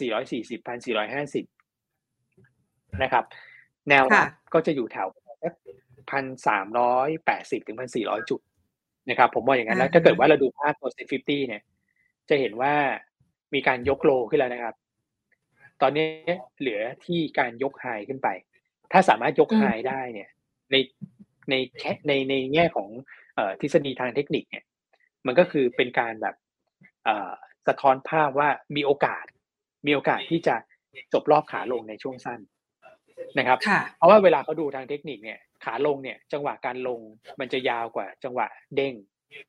1,440 1,450 นะครับแนวรับก็จะอยู่แถว 1,380 ถึง 1,400 จุดนะครับผมมองอย่างนั้นแล้วถ้าเกิดว่าเราดูภาพตัว SET50 เนี่ยจะเห็นว่ามีการยกโลขึ้นแล้วนะครับตอนนี้เหลือที่การยกไฮขึ้นไปถ้าสามารถยกไฮได้เนี่ยในแง่ของทฤษฎีทางเทคนิคเนี่ยมันก็คือเป็นการแบบสะท้อนภาพว่ามีโอกาสที่จะจบรอบขาลงในช่วงสั้นนะครับเพราะว่าเวลาเขาดูทางเทคนิคเนี่ยขาลงเนี่ยจังหวะการลงมันจะยาวกว่าจังหวะเด้ง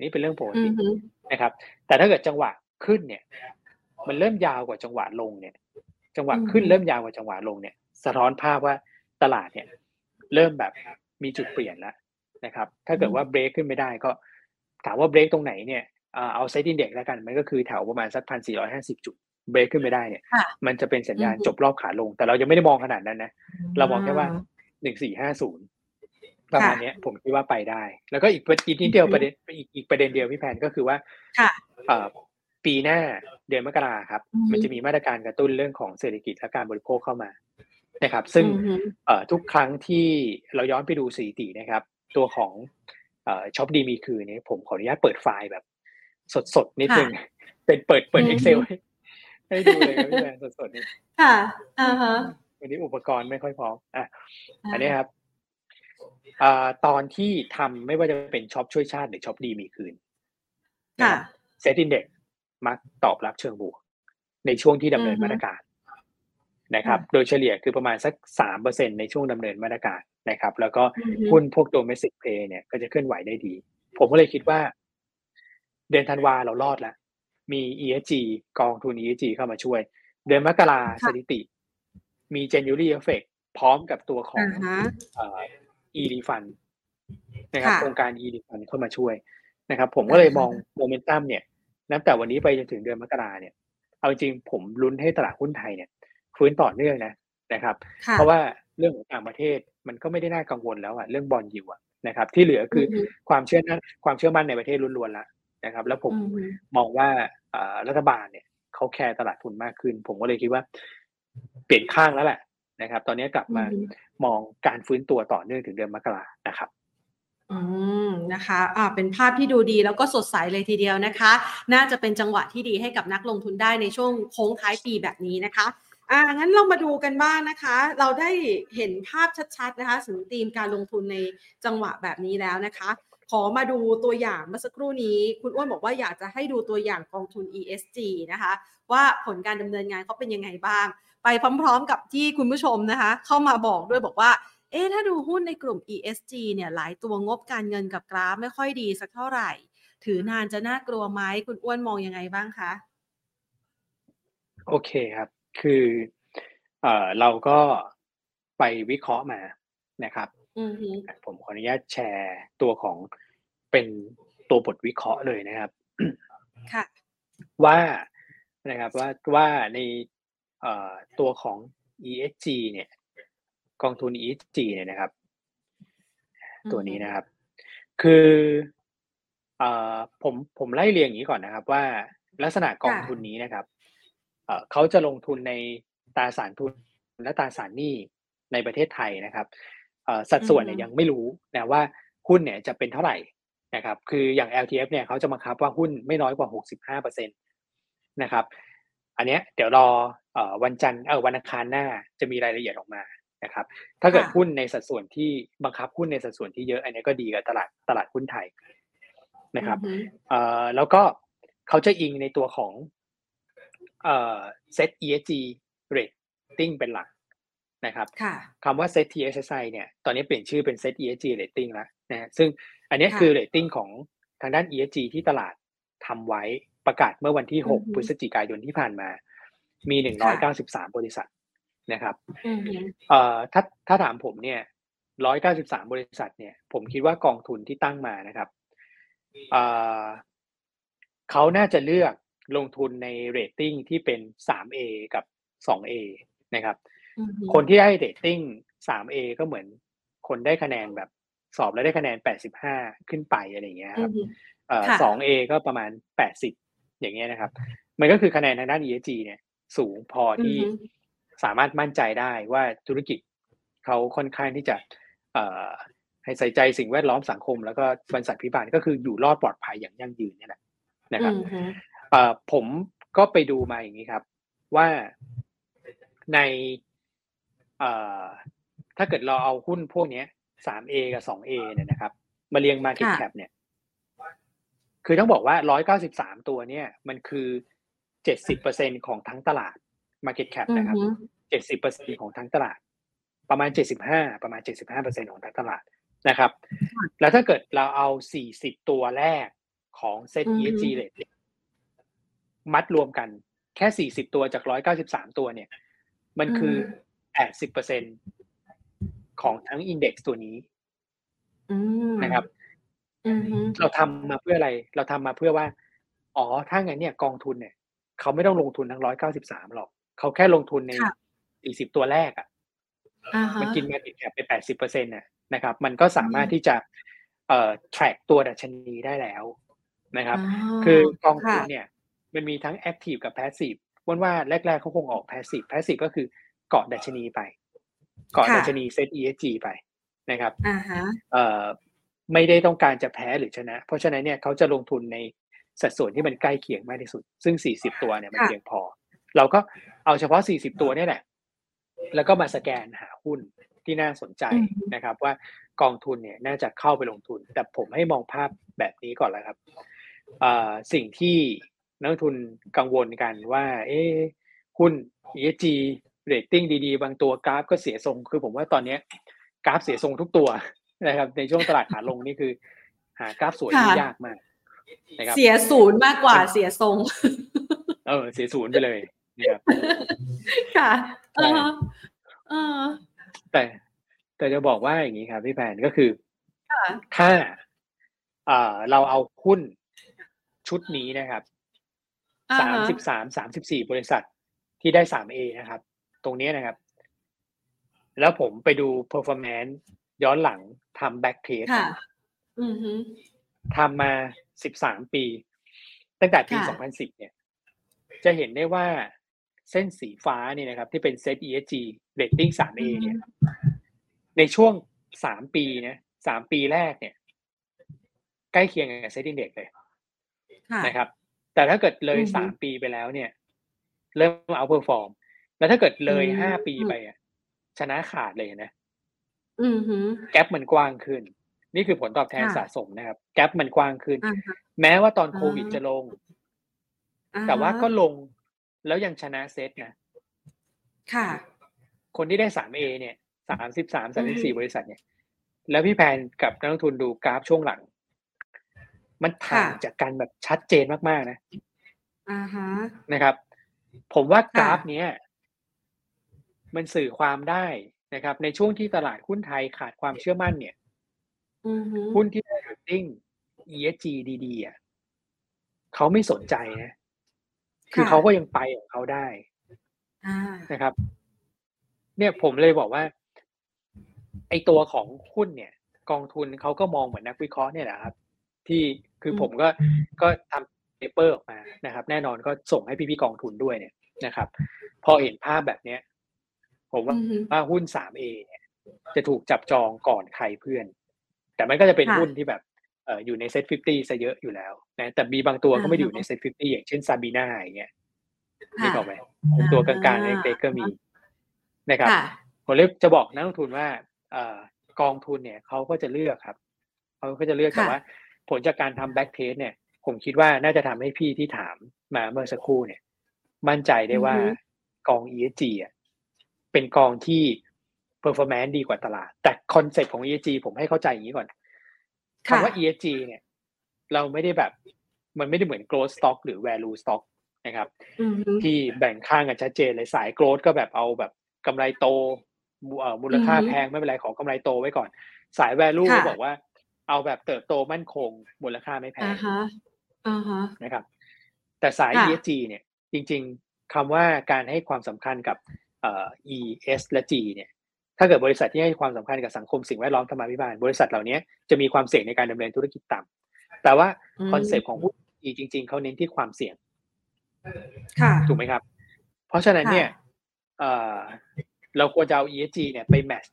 นี่เป็นเรื่องปกตินะครับแต่ถ้าเกิดจังหวะขึ้นเนี่ยมันเริ่มยาวกว่าจังหวะลงเนี่ยจังหวะขึ้นเริ่มยาวกว่าจังหวะลงเนี่ยสะท้อนภาพว่าตลาดเนี่ยเริ่มแบบมีจุดเปลี่ยนแล้วนะครับถ้าเกิดว่าเบรกขึ้นไม่ได้ก็ถามว่าเบรกตรงไหนเนี่ยเอาไซด์อินเด็กซ์แล้วกันมันก็คือแถวประมาณสัก 1,450 จุดเบรกขึ้นไม่ได้เนี่ยมันจะเป็นสัญญาณจบรอบขาลงแต่เรายังไม่ได้มองขนาดนั้นนะเรามองแค่ว่า1450ประมาณนี้ผมคิดว่าไปได้แล้วก็อีกนิดเดียวประเด็นอีกประเด็นเดียวพี่แพนก็คือว่าปีหน้าเดือนมกราครับมันจะมีมาตรการกระตุ้นเรื่องของเศรษฐกิจและการบริโภคเข้ามานะครับซึ่งทุกครั้งที่เราย้อนไปดูสถิตินะครับตัวของช็อปดีมีคืนนี้ผมขออนุญาตเปิดไฟล์แบบสดๆนิดนึงเป็นเปิด Excel ให้ดูเลยครับพี่แบงค์สดๆนี่ค่ะวันนี้อุปกรณ์ไม่ค่อยพร้อมอันนี้ครับตอนที่ทำไม่ว่าจะเป็นช็อปช่วยชาติหรือช็อปดีมีคืนค่ะเซตอินเด็กซ์มักตอบรับเชิงบวกในช่วงที่ดำเนินมาตรการนะครับโดยเฉลี่ยคือประมาณสัก 3% ในช่วงดำเนินมาตรการนะครับแล้วก็หุ้นพวกโดเมสติกเพลย์เนี่ยก็จะเคลื่อนไหวได้ดีผมก็เลยคิดว่า เดือนธันวาเรารอดแล้วมี ESG กองทุน ESG เข้ามาช่วยเดือนมกราสถิติมี January Effect พร้อมกับตัวของ E-Refund นะครับโครงการ E-Refund เข้ามาช่วยนะครับผมก็เลยมองโมเมนตัมเนี่ยนับแต่วันนี้ไปจนถึงเดือนมกราเนี่ยเอาจริงผมลุ้นให้ตลาดหุ้นไทยเนี่ยฟื้นต่อเนื่องนะครับเพราะว่าเรื่องของต่างประเทศมันก็ไม่ได้น่ากังวลแล้วอะเรื่องบอนด์ยิวด์นะครับที่เหลือคือความเชื่อมั่นในประเทศล้วนๆละนะครับแล้วผมมองว่ารัฐบาลเนี่ยเขาแคร์ตลาดทุนมากขึ้นผมก็เลยคิดว่าเปลี่ยนข้างแล้วแหละนะครับตอนนี้กลับมามองการฟื้นตัวต่อเนื่องถึงเดือนมกราคมนะครับนะคะเป็นภาพที่ดูดีแล้วก็สดใสเลยทีเดียวนะคะน่าจะเป็นจังหวะที่ดีให้กับนักลงทุนได้ในช่วงโค้งท้ายปีแบบนี้นะคะงั้นเรามาดูกันบ้างนะคะเราได้เห็นภาพชัดๆนะคะถึงธีมการลงทุนในจังหวะแบบนี้แล้วนะคะขอมาดูตัวอย่างเมื่อสักครู่นี้คุณอ้วนบอกว่าอยากจะให้ดูตัวอย่างกองทุน ESG นะคะว่าผลการดำเนินงานเขาเป็นยังไงบ้างไปพร้อมๆกับที่คุณผู้ชมนะคะเข้ามาบอกด้วยบอกว่าเอ๊ะถ้าดูหุ้นในกลุ่ม ESG เนี่ยหลายตัวงบการเงินกับกราฟไม่ค่อยดีสักเท่าไหร่ถือนานจะน่ากลัวไหมคุณอ้วนมองยังไงบ้างคะโอเคครับคือเราก็ไปวิเคราะห์มานะครับผมขออนุญาตแชร์ตัวของเป็นตัวบทวิเคราะห์เลยนะครับค่ะว่านะครับว่าในตัวของ ESG เนี่ยกองทุน ESG เนี่ยนะครับตัวนี้นะครับคือผมไล่เรียงอย่างนี้ก่อนนะครับว่าลักษณะกองทุนนี้นะครับเขาจะลงทุนในตราสารทุนและตราสารหนี้ในประเทศไทยนะครับสัดส่วนเนี่ยยังไม่รู้นะว่าหุ้นเนี่ยจะเป็นเท่าไหร่นะครับคืออย่าง LTF เนี่ยเขาจะบังคับว่าหุ้นไม่น้อยกว่า 65% นะครับอันเนี้ยเดี๋ยวรอวันจันทร์วันอังคารหน้าจะมีรายละเอียดออกมานะครับถ้าเกิดหุ้นในสัดส่วนที่บังคับหุ้นในสัดส่วนที่เยอะอันนี้ก็ดีกับตลาดหุ้นไทยนะครับแล้วก็เขาจะอิงในตัวของSET ESG rating เป็นหลักนะครับคำว่า SET TSI เนี่ยตอนนี้เปลี่ยนชื่อเป็น SET ESG rating แล้วนะซึ่งอันนี้คือ rating ของทางด้าน ESG ที่ตลาดทำไว้ประกาศเมื่อวันที่6พฤศจิกายนที่ผ่านมามี193บริษัทนะครับถ้าถามผมเนี่ย193บริษัทเนี่ยผมคิดว่ากองทุนที่ตั้งมานะครับเขาน่าจะเลือกลงทุนในเรตติ้งที่เป็น 3A กับ 2A นะครับคนที่ได้เรตติ้ง 3A ก็เหมือนคนได้คะแนนแบบสอบแล้วได้คะแนน85ขึ้นไปอะไรอย่างเงี้ยครับ2A ก็ประมาณ80อย่างเงี้ยนะครับมันก็คือคะแนนทางด้าน ESG เนี่ยสูงพอที่สามารถมั่นใจได้ว่าธุรกิจเขาค่อนข้างที่จะให้ใส่ใจสิ่งแวดล้อมสังคมแล้วก็บรรษัทพิบาลก็คืออยู่รอดปลอดภัยอย่างยั่งยืนนี่แหละนะครับผมก็ไปดูมาอย่างนี้ครับว่าในถ้าเกิดเราเอาหุ้นพวกนี้ 3A กับ 2A เนี่ยนะครับมาเรียง Market Cap เนี่ยคือต้องบอกว่า193ตัวเนี่ยมันคือ 70% ของทั้งตลาด Market Cap นะครับ 70% ของทั้งตลาดประมาณ75% ของทั้งตลาดนะครับแล้วถ้าเกิดเราเอา40ตัวแรกของ SET ESG Ratingมัดรวมกันแค่40ตัวจาก193ตัวเนี่ยมันคือ 80% ของทั้งอินเด็กซ์ตัวนี้นะครับเราทำมาเพื่ออะไรเราทำมาเพื่อว่าอ๋อถ้างั้นเนี่ยกองทุนเนี่ยเขาไม่ต้องลงทุนทั้ง193หรอกเขาแค่ลงทุนใน40ตัวแรกอ่ะมันกินมาติดแคปไป 80% นะครับมันก็สามารถที่จะtrack ตัวดัชนีได้แล้วนะครับคือกองทุนเนี่ยมันมีทั้ง active กับ passive ว่าแรกๆเขาคงออก passive ก็คือเกาะดัชนีไปเกาะดัชนี SET ESG ไปนะครับไม่ได้ต้องการจะแพ้หรือชนะเพราะฉะนั้นเนี่ยเขาจะลงทุนในสัดส่วนที่มันใกล้เคียงมากที่สุดซึ่ง40ตัวเนี่ยมันเพียงพอเราก็เอาเฉพาะ40ตัวนี่แหละแล้วก็มาสแกนหาหุ้นที่น่าสนใจนะครับว่ากองทุนเนี่ยน่าจะเข้าไปลงทุนแต่ผมให้มองภาพแบบนี้ก่อนแล้วครับสิ่งที่นักทุนกังวลกันว่าหุ้น ESG เรตติ้งดีๆบางตัวกราฟก็เสียทรงคือผมว่าตอนนี้กราฟเสียทรงทุกตัวนะครับในช่วงตลาดขาลงนี่คือหากราฟสวยยากมาก เสียศูนย์มากกว่าเสียทรงเสียศูนย์ไปเลยนะครับค่ะแต่จะบอกว่าอย่างนี้ครับพี่แพนก็คือถ้าเราเอาหุ้นชุดนี้นะครับ33-34บริษัทที่ได้ 3A นะครับตรงนี้นะครับแล้วผมไปดู performance ย้อนหลังทำ back test ทำมา13ปีตั้งแต่ปี2010เนี่ยจะเห็นได้ว่าเส้นสีฟ้าเนี่ยนะครับที่เป็น Set ESG Rating 3A เนี่ยในช่วง3ปีนะ3ปีแรกเนี่ยใกล้เคียงกับ Set Index เลยนะครับแต่ถ้าเกิดเลย3ปีไปแล้วเนี่ยเริ่มเอาเพอร์ฟอร์มแล้วถ้าเกิดเลย5ปีไปอ่ะชนะขาดเลยนะแก๊ปมันกว้างขึ้นนี่คือผลตอบแทนสะสมนะครับแก๊ปมันกว้างขึ้นแม้ว่าตอนโควิดจะลงแต่ว่าก็ลงแล้วยังชนะเซตนะค่ะคนที่ได้ 3A เนี่ย33 34บริษัทเนี่ยแล้วพี่แพนกับนักลงทุนดูกราฟช่วงหลังมันต่างจากกันแบบชัดเจนมากๆนะนะครับผมว่ากราฟเนี้ยมันสื่อความได้นะครับในช่วงที่ตลาดหุ้นไทยขาดความเชื่อมั่นเนี่ยหุ้นที่ได้เรตติ้ง ESG ดีๆอ่ะเขาไม่สนใจนะคือเขาก็ยังไปของเขาได้นะครับเนี่ยผมเลยบอกว่าไอ้ตัวของหุ้นเนี่ยกองทุนเขาก็มองเหมือนนักวิเคราะห์เนี่ยแหละครับที่คือผมก็ทำเปเปอร์ออกมานะครับแน่นอนก็ส่งให้พี่ๆกองทุนด้วยเนี่ยนะครับพอเห็นภาพแบบเนี้ยผมว่าหุ้น 3A เนี่ยจะถูกจับจองก่อนใครเพื่อนแต่มันก็จะเป็นหุ้นที่แบบอยู่ใน SET50 ซะเยอะอยู่แล้วนะแต่มีบางตัวก็ไม่อยู่ใน SET50 อย่างเช่นซาบีน่าอย่างเงี้ยนี่บอกไหมตัวกลางๆเล็กๆก็มีนะครับผมเลยจะบอกนักลงทุนว่ากองทุนเนี่ยเขาก็จะเลือกครับเขาก็จะเลือกแต่ว่าผลจากการทำแบ็กเทสเนี่ยผมคิดว่าน่าจะทำให้พี่ที่ถามมาเมื่อสักครู่เนี่ยมั่นใจได้ว่ากอง ESG อ่ะเป็นกองที่ performance ดีกว่าตลาดแต่คอนเซ็ปต์ของ ESG ผมให้เข้าใจอย่างนี้ก่อนคำว่า ESG เนี่ยเราไม่ได้แบบมันไม่ได้เหมือน growth stock หรือ value stock นะครับที่แบ่งข้างกันชัดเจนเลยสาย growth ก็แบบเอาแบบกำไรโตมูลค่าแพงไม่เป็นไรขอกำไรโตไว้ก่อนสาย value ก็บอกว่าเอาแบบเติบโตมั่นคงมูลค่าไม่แพงนะครับแต่สาย ESG เนี่ยจริงๆคำว่าการให้ความสำคัญกับE S และ G เนี่ยถ้าเกิดบริษัทที่ให้ความสำคัญกับสังคมสิ่งแวดล้อมธรรมาภิบาลบริษัทเหล่านี้จะมีความเสี่ยงในการดำเนินธุรกิจต่ำแต่ว่าคอนเซปต์ของหุ้น E จริงๆเขาเน้นที่ความเสี่ยงถูกไหมครับเพราะฉะนั้นเนี่ยเราควรจะเอา E S G เนี่ยไปแมทช์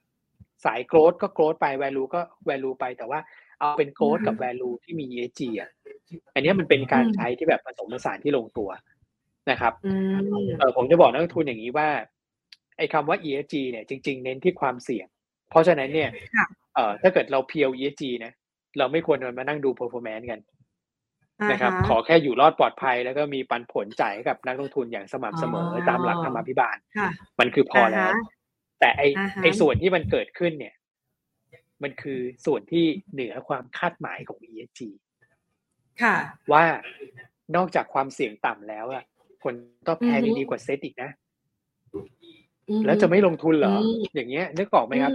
สาย growth ก็ growth ไป value ก็ value ไปแต่ว่าเอาเป็น growth กับ value ที่มี E S G อ่ะอันนี้มันเป็นการใช้ที่แบบผสมผสานที่ลงตัวนะครับผมจะบอกนักลงทุนอย่างนี้ว่าไอ้คำว่า ESG เนี่ยจริงๆเน้นที่ความเสี่ยงเพราะฉะนั้นเนี่ยถ้าเกิดเราเพียว ESG นะเราไม่ควรมานั่งดู performance กันนะครับขอแค่อยู่รอดปลอดภัยแล้วก็มีปันผลจ่ายกับนักลงทุนอย่างสม่ำเสมอตามหลักธรรมาภิบาลมันคือพอแล้วแต่ไอ้ส่วนที่มันเกิดขึ้นเนี่ยมันคือส่วนที่เหนือความคาดหมายของ ESG ค่ะว่านอกจากความเสี่ยงต่ำแล้วอะผลตอบแทนดีกว่าเซตอีกนะแล้วจะไม่ลงทุนเหรออย่างเงี้ยนึกออกไหมครับ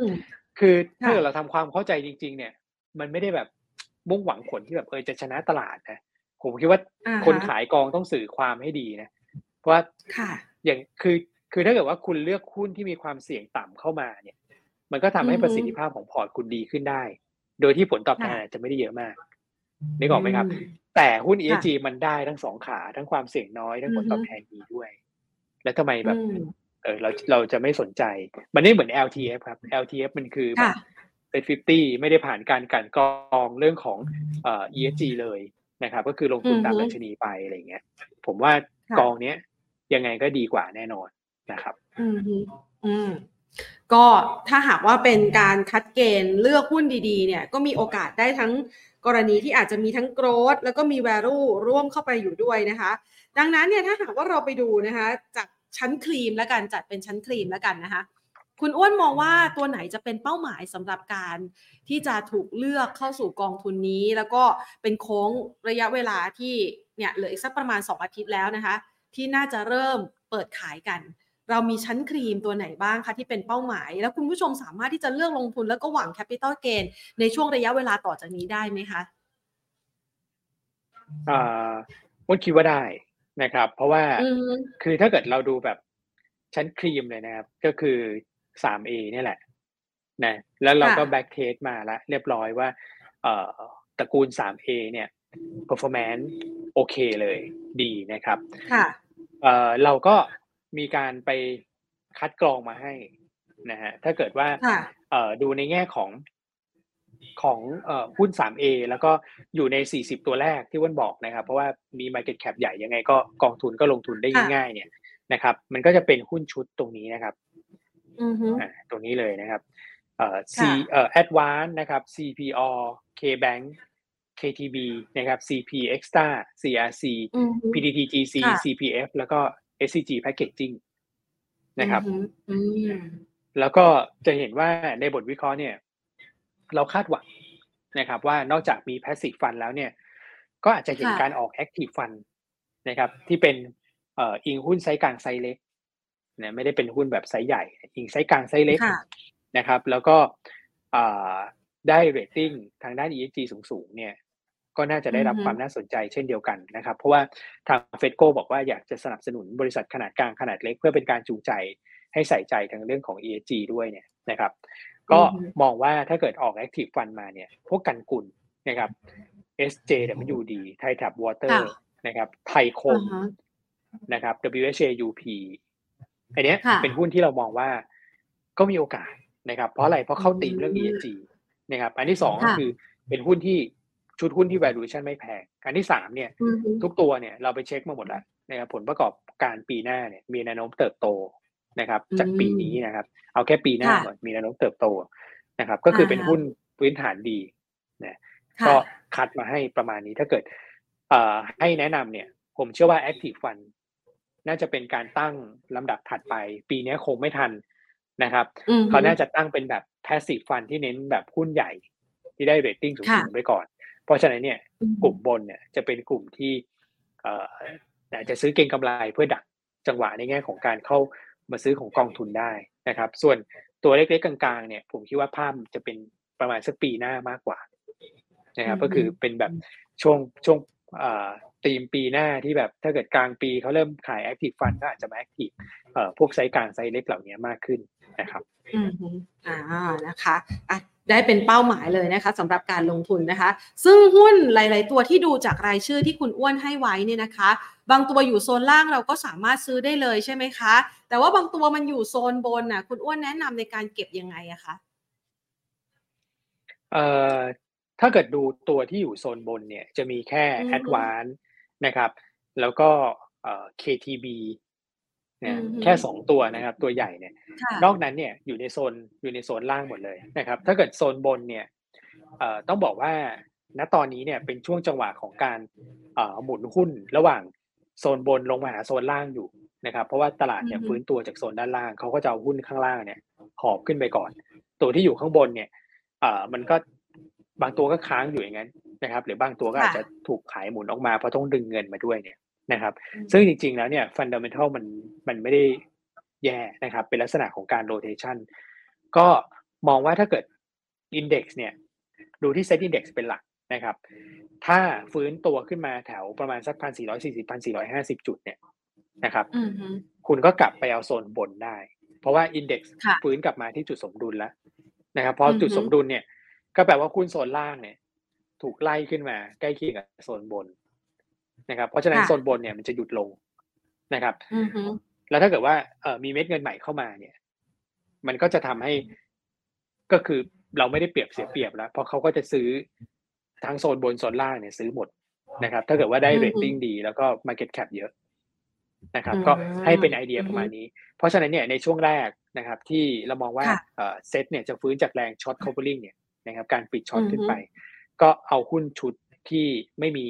คือถ้าเกิดเราทำความเข้าใจจริงๆเนี่ยมันไม่ได้แบบมุ่งหวังผลที่แบบจะชนะตลาดนะผมคิดว่าคนขายกองต้องสื่อความให้ดีนะเพราะว่าอย่างคือถ้าเกิดว่าคุณเลือกหุ้นที่มีความเสี่ยงต่ำเข้ามาเนี่ยมันก็ทำให้ประสิทธิภาพของพอร์ตคุณดีขึ้นได้โดยที่ผลตอบแทนจะไม่ได้เยอะมากนึกออกไหมครับแต่หุ้น ESG มันได้ทั้งสองขาทั้งความเสี่ยงน้อยทั้งผลตอบแทนดีด้วยแล้วทำไมแบบเราจะไม่สนใจมันไม่เหมือน LTF ครับ LTF มันคือเป็น 50 ไม่ได้ผ่านการกลั่นกรองเรื่องของESG เลยนะครับก็คือลงทุนตามดัชนีไปอะไรอย่างเงี้ยผมว่ากองเนี้ยยังไงก็ดีกว่าแน่นอนนะครับก็ถ้าหากว่าเป็นการคัดเกณฑ์เลือกหุ้นดีๆเนี่ยก็มีโอกาสได้ทั้งกรณีที่อาจจะมีทั้ง growth แล้วก็มี value ร่วมเข้าไปอยู่ด้วยนะคะดังนั้นเนี่ยถ้าหากว่าเราไปดูนะคะจากชั้นครีมแล้วกันจัดเป็นชั้นครีมแล้วกันนะคะ คุณอ้วนมองว่าตัวไหนจะเป็นเป้าหมายสำหรับการที่จะถูกเลือกเข้าสู่กองทุนนี้แล้วก็เป็นโค้งระยะเวลาที่เนี่ยเหลืออีกสักประมาณ2อาทิตย์แล้วนะคะที่น่าจะเริ่มเปิดขายกันเรามีชั้นครีมตัวไหนบ้างคะที่เป็นเป้าหมายแล้วคุณผู้ชมสามารถที่จะเลือกลงทุนแล้วก็หวัง Capital Gain ในช่วงระยะเวลาต่อจากนี้ได้ไหมคะผมคิดว่าได้นะครับเพราะว่าคือถ้าเกิดเราดูแบบชั้นครีมเลยนะครับก็คือ 3A นี่แหละนะแล้วเราก็แบ็คเทสมาแล้วเรียบร้อยว่าตระกูล 3A เนี่ย performance โอเคเลยดีนะครับค่ะเราก็มีการไปคัดกรองมาให้นะฮะถ้าเกิดว่าดูในแง่ของหุ้น 3A แล้วก็อยู่ใน40ตัวแรกที่วันบอกนะครับเพราะว่ามี market cap ใหญ่ยังไงก็กองทุนก็ลงทุนได้ง่ายๆเนี่ยนะครับมันก็จะเป็นหุ้นชุดตรงนี้นะครับตรงนี้เลยนะครับAdvance นะครับ CPO K Bank KTB นะครับ CP Extra CRC PTGC CPF แล้วก็ SCG Packaging นะครับแล้วก็จะเห็นว่าในบทวิเคราะห์เนี่ยเราคาดหวังนะครับว่านอกจากมี Passive Fund แล้วเนี่ยก็อาจจะเห็นการออก Active Fund นะครับที่เป็นอิงหุ้นไซส์กลางไซส์เล็กนะไม่ได้เป็นหุ้นแบบไซส์ใหญ่อิงไซส์กลางไซส์เล็กนะครับแล้วก็ได้เรตติ้งทางด้าน ESG สูงๆเนี่ยก็น่าจะได้รับความน่าสนใจเช่นเดียวกันนะครับเพราะว่าทาง FedGo บอกว่าอยากจะสนับสนุนบริษัทขนาดกลางขนาดเล็กเพื่อเป็นการจูงใจให้ใส่ใจทางเรื่องของ ESG ด้วยเนี่ยนะครับก็มองว่าถ้าเกิดออก Active Fund มาเนี่ยพวกกันกุลนะครับ SJWD ไทยแท็บวอเตอร์นะครับไทยคมนะครับ WHA-UP อันนี้เป็นหุ้นที่เรามองว่าก็มีโอกาสนะครับเพราะอะไรเพราะเข้าธีมเรื่อง ESG นะครับอันที่2ก็คือเป็นหุ้นที่ชุดหุ้นที่ valuation ไม่แพงอันที่3เนี่ยทุกตัวเนี่ยเราไปเช็คมาหมดแล้วนะครับผลประกอบการปีหน้าเนี่ยมีแนวโน้มเติบโตนะครับจากปีนี้นะครับเอาแค่ปีหน้าก่อนมีแนวโน้มเติบโตนะครับก็คือเป็นหุ้นพื้นฐานดีนะก็คัดมาให้ประมาณนี้ถ้าเกิดให้แนะนำเนี่ยผมเชื่อว่า Active Fund น่าจะเป็นการตั้งลำดับถัดไปปีนี้คงไม่ทันนะครับเขาน่าจะตั้งเป็นแบบ Passive Fund ที่เน้นแบบหุ้นใหญ่ที่ได้เรตติ้งสูงๆไว้ก่อนเพราะฉะนั้นเนี่ยกลุ่มบนเนี่ยจะเป็นกลุ่มที่จะซื้อเก็งกำไรเพื่อดักจังหวะในแง่ของการเข้ามาซื้อของกองทุนได้นะครับส่วนตัวเล็กๆกลางๆเนี่ยผมคิดว่าภาพจะเป็นประมาณสักปีหน้ามากกว่านะครับก็คือเป็นแบบช่วงทีมปีหน้าที่แบบถ้าเกิดกลางปีเขาเริ่มขาย Active Fund ก็อาจจะมา Active พวกไซส์กลางไซส์เล็กเหล่านี้มากขึ้นนะครับนะคะได้เป็นเป้าหมายเลยนะคะสำหรับการลงทุนนะคะซึ่งหุ้นหลายๆตัวที่ดูจากรายชื่อที่คุณอ้วนให้ไว้เนี่ยนะคะบางตัวอยู่โซนล่างเราก็สามารถซื้อได้เลยใช่ไหมคะแต่ว่าบางตัวมันอยู่โซนบนน่ะคุณอ้วนแนะนำในการเก็บยังไงอะคะถ้าเกิดดูตัวที่อยู่โซนบนเนี่ยจะมีแค่ Advance นะครับแล้วก็KTB นะแค่2ตัวนะครับตัวใหญ่เนี่ยนอกนั้นเนี่ยอยู่ในโซนล่างหมดเลยนะครับถ้าเกิดโซนบนเนี่ยต้องบอกว่าณตอนนี้เนี่ยเป็นช่วงจังหวะของการหมุนหุ้นระหว่างโซนบนลงมาหาโซนล่างอยู่นะครับเพราะว่าตลาดเนี่ยฟื้นตัวจากโซนด้านล่างเขาก็จะเอาหุ้นข้างล่างเนี่ยหอบขึ้นไปก่อนตัวที่อยู่ข้างบนเนี่ยมันก็บางตัวก็ค้างอยู่อย่างนั้นนะครับหรือบางตัวก็อาจจะถูกขายหมุนออกมาเพราะต้องดึงเงินมาด้วยเนี่ยนะครับซึ่งจริงๆแล้วเนี่ยฟันดาเมนทัลมันไม่ได้แย่นะครับเป็นลักษณะของการโรเทชันก็มองว่าถ้าเกิดอินเด็กซ์เนี่ยดูที่เซตอินเด็กซ์เป็นหลักนะครับถ้าฟื้นตัวขึ้นมาแถวประมาณสัก 1,440 1,450 จุดเนี่ยนะครับคุณก็กลับไปเอาโซนบนได้เพราะว่าอินเด็กซ์ฟื้นกลับมาที่จุดสมดุลแล้วนะครับพอจุดสมดุลเนี่ยก็แปลว่าหุ้นโซนล่างเนี่ยถูกไล่ขึ้นมาใกล้เคียงกับโซนบนนะครับเพราะฉะนั้นโซนบนเนี่ยมันจะหยุดลงนะครับแล้วถ้าเกิดว่ามีเม็ดเงินใหม่เข้ามาเนี่ยมันก็จะทำให้ก็คือเราไม่ได้เปรียบเสียเปรียบแล้วเพราะเขาก็จะซื้อทั้งโซนบนโซนล่างเนี่ยซื้อหมดนะครับถ้าเกิดว่าได้เรตติ้งดีแล้วก็ market cap เยอะนะครับก็ให้เป็นไอเดียประมาณนี้เพราะฉะนั้นเนี่ยในช่วงแรกนะครับที่เรามองว่าเซ็ตเนี่ยจะฟื้นจากแรงช็อต covering เนี่ยนะครับการปิดช็อตขึ้นไปก็เอาหุ้นชุดที่ไม่มี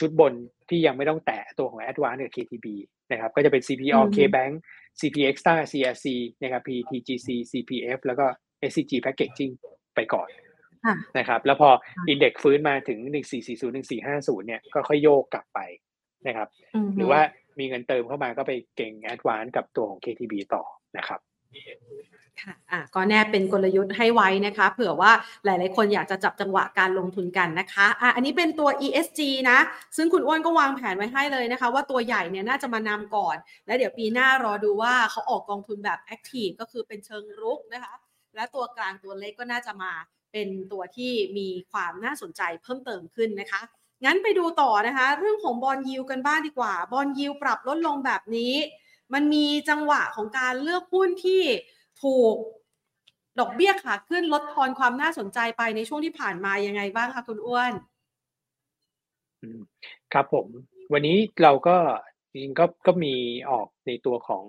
ชุดบนที่ยังไม่ต้องแตะตัวของ Advance กับ KTB นะครับก็จะเป็น CPO K Bank CP Extra CRC นะครับ PTGC CPF แล้วก็ SCG Packaging ไปก่อนนะครับแล้วพออินเด็กซ์ฟื้นมาถึง1440 1450เนี่ยก็ค่อยโยกกลับไปนะครับหรือว่ามีเงินเติมเข้ามาก็ไปเก่ง Advance กับตัวของ KTB ต่อนะครับค่ะก็แน่เป็นกลยุทธ์ให้ไว้นะคะเผื่อว่าหลายๆคนอยากจะจับจังหวะการลงทุนกันนะคะอันนี้เป็นตัว ESG นะซึ่งคุณอ้วนก็วางแผนไว้ให้เลยนะคะว่าตัวใหญ่เนี่ยน่าจะมานำก่อนและเดี๋ยวปีหน้ารอดูว่าเขาออกกองทุนแบบ Active ก็คือเป็นเชิงรุกนะคะและตัวกลางตัวเล็กก็น่าจะมาเป็นตัวที่มีความน่าสนใจเพิ่มเติมขึ้นนะคะงั้นไปดูต่อนะคะเรื่องของบอนด์ยิลด์กันบ้างดีกว่าบอนด์ยิลด์ปรับลดลงแบบนี้มันมีจังหวะของการเลือกหุ้นที่ถูกดอกเบี้ยขาขึ้นลดทอนความน่าสนใจไปในช่วงที่ผ่านมายังไงบ้างคะคุณอ้วนครับผมวันนี้เราก็จริงก็มีออกในตัวของ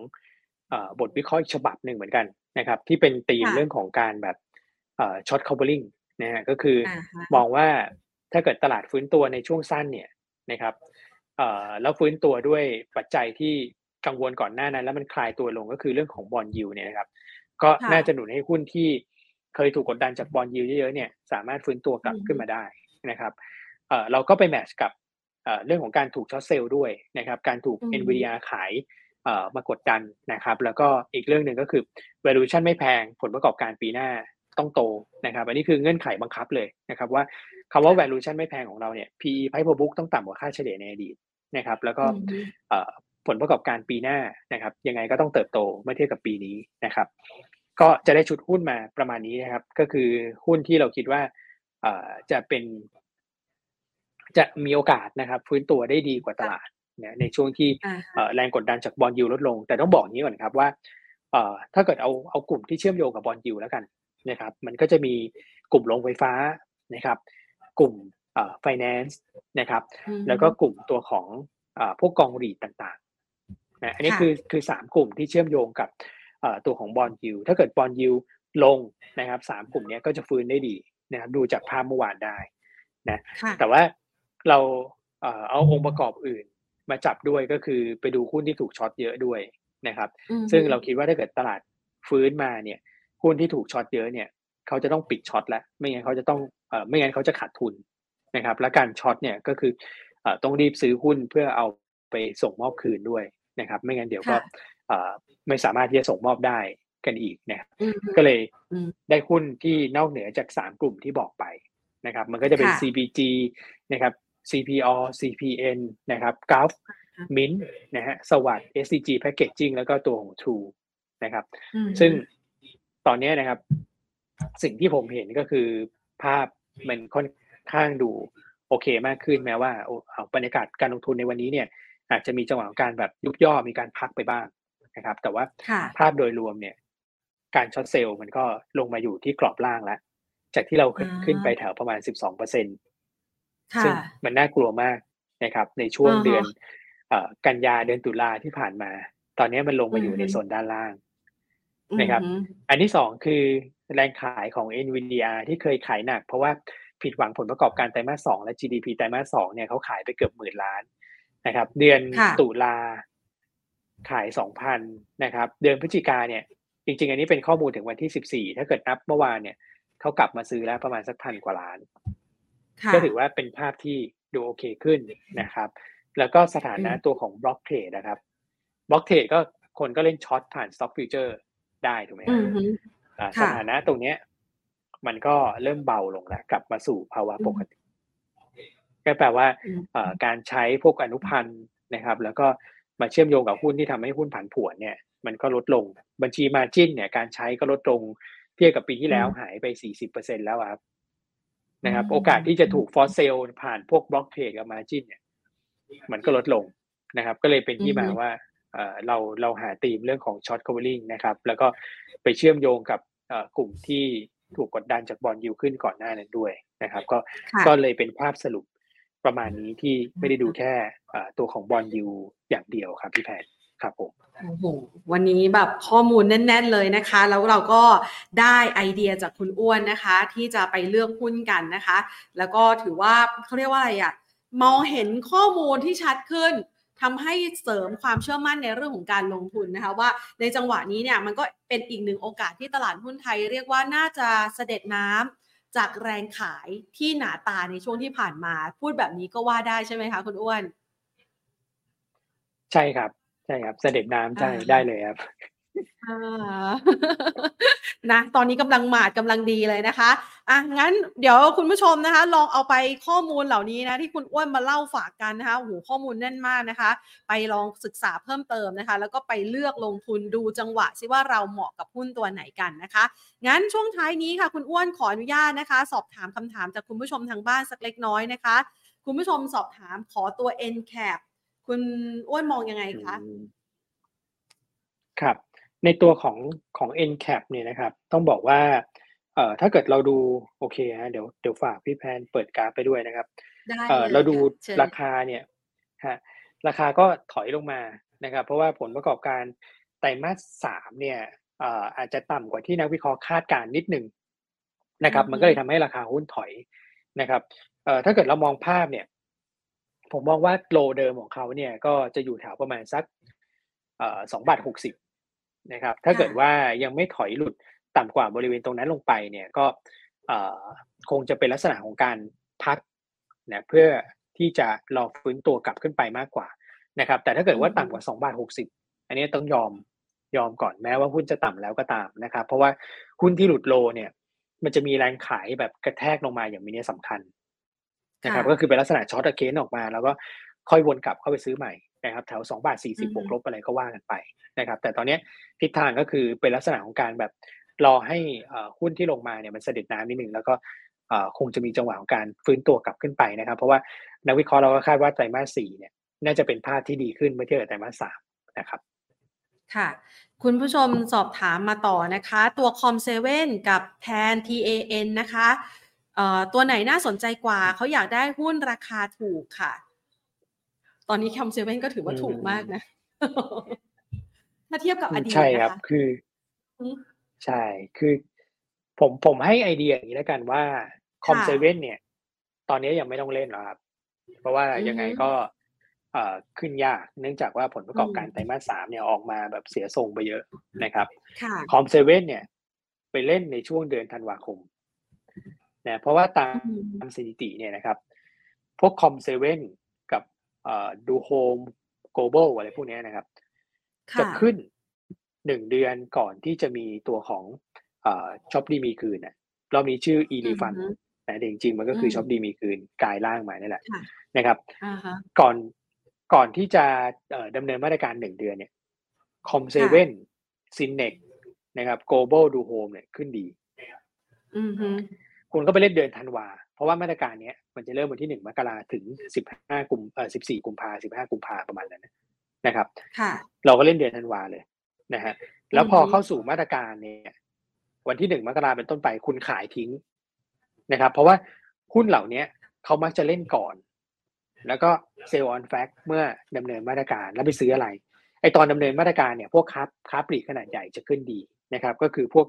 บทวิเคราะห์อีกฉบับหนึ่งเหมือนกันนะครับที่เป็นธีมเรื่องของการแบบช็อตคัฟเวอริงนะฮะก็คือมองว่าถ้าเกิดตลาดฟื้นตัวในช่วงสั้นเนี่ยนะครับแล้วฟื้นตัวด้วยปัจจัยที่กังวลก่อนหน้านั้นแล้วมันคลายตัวลงก็คือเรื่องของบอนด์ยิลด์เนี่ยนะครับก็น่าจะหนุนให้หุ้นที่เคยถูกกดดันจากบอนด์ยิลด์เยอะๆเนี่ยสามารถฟื้นตัวกลับขึ้นมาได้นะครับเราก็ไปแมทช์กับเรื่องของการถูกช็อตเซลล์ด้วยนะครับการถูก NVDR ขายมากดดันนะครับแล้วก็อีกเรื่องนึงก็คือ valuation ไม่แพงผลประกอบการปีหน้าต้องโตนะครับอันนี้คือเงื่อนไขบังคับเลยนะครับว่าคำว่า valuation ไม่แพงของเราเนี่ย PE price per book ต้องต่ำกว่าค่าเฉลี่ยในอดีตนะครับแล้วก็ผลประกอบการปีหน้านะครับยังไงก็ต้องเติบโตเมื่อเทียบกับปีนี้นะครับก็จะได้ชุดหุ้นมาประมาณนี้นะครับก็คือหุ้นที่เราคิดว่าจะมีโอกาสนะครับฟื้นตัวได้ดีกว่าตลาดนะในช่วงที่แรงกดดันจากบอนด์ยิลด์ลดลงแต่ต้องบอกอย่างนี้ก่อนครับว่าถ้าเกิดเอากลุ่มที่เชื่อมโยงกับบอนด์ยิลด์แล้วกันนะครับมันก็จะมีกลุ่มโรงไฟฟ้านะครับกลุ่มfinance นะครับแล้วก็กลุ่มตัวของพวกกองรีดต่างๆนะอันนี้คือ3กลุ่มที่เชื่อมโยงกับตัวของบอนด์ยิลด์ถ้าเกิดบอนด์ยิลด์ลงนะครับ3กลุ่มนี้ก็จะฟื้นได้ดีนะครับดูจากภาพเมื่อวานได้นะแต่ว่าเราเอาองค์ประกอบอื่นมาจับด้วยก็คือไปดูหุ้นที่ถูกช็อตเยอะด้วยนะครับซึ่งเราคิดว่าถ้าเกิดตลาดฟื้นมาเนี่ยหุ้นที่ถูกช็อตเยอะเนี่ยเขาจะต้องปิดช็อตแล้วไม่งั้นเขาจะขาดทุนนะครับและการช็อตเนี่ยก็คือต้องรีบซื้อหุ้นเพื่อเอาไปส่งมอบคืนด้วยนะครับไม่งั้นเดี๋ยวก็ไม่สามารถที่จะส่งมอบได้กันอีกนะครับก็เลยได้หุ้นที่นอกเหนือจาก3กลุ่มที่บอกไปนะครับมันก็จะเป็น CPG นะครับ CPO CPN นะครับกราฟมิ้นนะฮะสวัสด์ SCG Packaging แล้วก็ตัวของ True นะครับซึ่งตอนนี้นะครับสิ่งที่ผมเห็นก็คือภาพมันค่อนข้างดูโอเคมากขึ้นแม้ว่าบรรยากาศการลงทุนในวันนี้เนี่ยอาจจะมีจังหวะของการแบบยุบย่อมีการพักไปบ้างนะครับแต่ว่าภาพโดยรวมเนี่ยการช็อตเซลล์มันก็ลงมาอยู่ที่กรอบล่างแล้วจากที่เราขึ้นไปแถวประมาณ 12% ซึ่งมันน่ากลัวมากนะครับในช่วงเดือนกันยาเดือนตุลาที่ผ่านมาตอนนี้มันลงมาอยู่ในโซนด้านล่างนะครับอันที่2คือแรงขายของ NVDR ที่เคยขายหนักเพราะว่าผิดหวังผลประกอบการไตรมาส2และ GDP ไตรมาส2เนี่ยเขาขายไปเกือบ10,000 ล้านนะครับเดือนตุลาขาย 2,000 นะครับเดือนพฤศจิกาเนี่ยจริงๆอันนี้เป็นข้อมูลถึงวันที่14ถ้าเกิดนับเมื่อวานเนี่ยเขากลับมาซื้อแล้วประมาณสัก1,000 กว่าล้านก็ถือว่าเป็นภาพที่ดูโอเคขึ้นนะครับแล้วก็สถานะตัวของบล็อกเทรดนะครับบล็อกเทรดก็คนก็เล่นช็อตผ่านสต็อกฟิวเจอร์ได้ถูกไหมครับสถานะตรงนี้มันก็เริ่มเบาลงแล้วกลับมาสู่ภาวะปกติก็แปลว่าการใช้พวกอนุพันธ์นะครับแล้วก็มาเชื่อมโยงกับหุ้นที่ทำให้หุ้นผันผวนเนี่ยมันก็ลดลงบัญชีมาร์จิ้นเนี่ยการใช้ก็ลดลงเทียบกับปีที่แล้วหายไป 40% แล้วครับนะครับโอกาสที่จะถูกฟอร์สเซลผ่านพวกบล็อกเทรดกับมาร์จิ้นเนี่ยมันก็ลดลงนะครับก็เลยเป็นที่มาว่าเราหาธีมเรื่องของช็อตคัฟเวอริงนะครับแล้วก็ไปเชื่อมโยงกับกลุ่มที่ถูกกดดันจากบอนด์ยิลด์ขึ้นก่อนหน้านั้นด้วยนะครับก็เลยเป็นภาพสรุปประมาณนี้ที่ไม่ได้ดูแค่ตัวของบอนด์ยิลด์อย่างเดียวครับพี่แพทครับผมโอ้โหวันนี้แบบข้อมูลแน่นๆเลยนะคะแล้วเราก็ได้ไอเดียจากคุณอ้วนนะคะที่จะไปเลือกหุ้นกันนะคะแล้วก็ถือว่าเขาเรียกว่าอะไรอ่ะมองเห็นข้อมูลที่ชัดขึ้น ทำให้เสริมความเชื่อมั่นในเรื่องของการลงทุนนะคะว่าในจังหวะนี้เนี่ยมันก็เป็นอีกหนึ่งโอกาสที่ตลาดหุ้นไทยเรียกว่าน่าจะเสด็จน้ำจากแรงขายที่หนาตาในช่วงที่ผ่านมาพูดแบบนี้ก็ว่าได้ใช่ไหมคะคุณอ้วนใช่ครับใช่ครับเสด็จน้ำใช่ได้เลยครับนะตอนนี้กำลังกำลังดีเลยนะคะอ่ะงั้นเดี๋ยวคุณผู้ชมนะคะลองเอาไปข้อมูลเหล่านี้นะที่คุณอ้วนมาเล่าฝากกันนะคะโอ้โหข้อมูลแน่นมากนะคะไปลองศึกษาเพิ่มเติมนะคะแล้วก็ไปเลือกลงทุนดูจังหวะซิว่าเราเหมาะกับหุ้นตัวไหนกันนะคะงั้นช่วงท้ายนี้ค่ะคุณอ้วนขออนุญาตนะคะสอบถามคำถามจากคุณผู้ชมทางบ้านสักเล็กน้อยนะคะคุณผู้ชมสอบถามขอตัว NCAP คุณอ้วนมองยังไงคะครับในตัวของ NCAP เนี่ยนะครับต้องบอกว่าถ้าเกิดเราดูโอเคฮะเดี๋ยวฝากพี่แพนเปิดกราฟไปด้วยนะครับเราดูราคาเนี่ยฮะราคาก็ถอยลงมานะครับเพราะว่าผลประกอบการไตรมาส3เนี่ยอาจจะต่ำกว่าที่นักวิเคราะห์คาดการณ์นิดนึงนะครับมันก็เลยทำให้ราคาหุ้นถอยนะครับถ้าเกิดเรามองภาพเนี่ยผมมองว่าโลเดิมของเขาเนี่ยก็จะอยู่แถวประมาณสัก2.60 บาทนะครับถ้าเกิดว่ายังไม่ถอยหลุดต่ำกว่าบริเวณตรงนั้นลงไปเนี่ยก็คงจะเป็นลักษณะของการพักนะเพื่อที่จะรอฟื้นตัวกลับขึ้นไปมากกว่านะครับแต่ถ้าเกิดว่าต่ำกว่า 2.60 บาทอันนี้ต้องยอมก่อนแม้ว่าหุ้นจะต่ำแล้วก็ตามนะครับเพราะว่าหุ้นที่หลุดโลเนี่ยมันจะมีแรงขายแบบกระแทกลงมาอย่างมีนัยสำคัญนะครับก็คือเป็นลักษณะช็อตอะเกนออกมาแล้วก็ค่อยวนกลับเข้าไปซื้อใหม่นะครับแถว2.40 บาทบวกลบอะไรก็ว่ากันไปนะครับแต่ตอนนี้ทิศทางก็คือเป็นลักษณะของการแบบรอให้หุ้นที่ลงมาเนี่ยมันเสด็จน้ำนิดนึงแล้วก็คงจะมีจังหวะของการฟื้นตัวกลับขึ้นไปนะครับเพราะว่านักวิเคราะห์เราก็คาดว่าไตรมาส4เนี่ยน่าจะเป็นภาพที่ดีขึ้นเมื่อเทียบกับไตรมาส3นะครับค่ะคุณผู้ชมสอบถามมาต่อนะคะตัวคอมเซเว่นกับแทน TAN นะคะตัวไหนน่าสนใจกว่าเขาอยากได้หุ้นราคาถูกค่ะตอนนี้คอมเซเว่นก็ถือว่าถูกมากนะถ้าเทียบกับอดีตนะคะใช่ครับคือใช่คือผมให้ไอเดียอย่างนี้แล้วกันว่าคอมเซเว่นเนี่ยตอนนี้ยังไม่ต้องเล่นหรอกครับเพราะว่ายังไงก็ขึ้นยากเนื่องจากว่าผลประกอบการไตรมาส3เนี่ยออกมาแบบเสียทรงไปเยอะนะครับคอมเซเว่นเนี่ยไปเล่นในช่วงเดือนธันวาคมนะเพราะว่าตามสถิติเนี่ยนะครับพวกคอมเซเว่นกับดูโฮมโกลบอลอะไรพวกนี้นะครับจะขึ้น1เดือนก่อนที่จะมีตัวของช็อปดีมีคืนน่ะรอบนี้ชื่อ Elephant แต่จริงๆมันก็คือช็อปดีมีคืนกลายร่างมานี่แหละนะครับก่อนที่จะดำเนินมาตรการ1เดือนเนี่ย Com7 Synnex นะครับ Global Do Home เนี่ยขึ้นดีคุณก็ไปเล่นเดือนธันวาเพราะว่ามาตรการนี้มันจะเริ่มวันที่1มกราคมถึง14กุมภาพันธ์15กุมภาพันธ์ประมาณนั้นนะครับเราก็เล่นเดือนธันวาเลยนะฮะแล้วพอเข้าสู่มาตรการเนี่ยวันที่1มกราคมเป็นต้นไปคุณขายทิ้งนะครับเพราะว่าหุ้นเหล่านี้เขามักจะเล่นก่อนแล้วก็เซลล์ออนแฟกเมื่อดำเนินมาตรการแล้วไปซื้ออะไรไอตอนดำเนินมาตรการเนี่ยพวกค้าปลีกขนาดใหญ่จะขึ้นดีนะครับก็คือพวก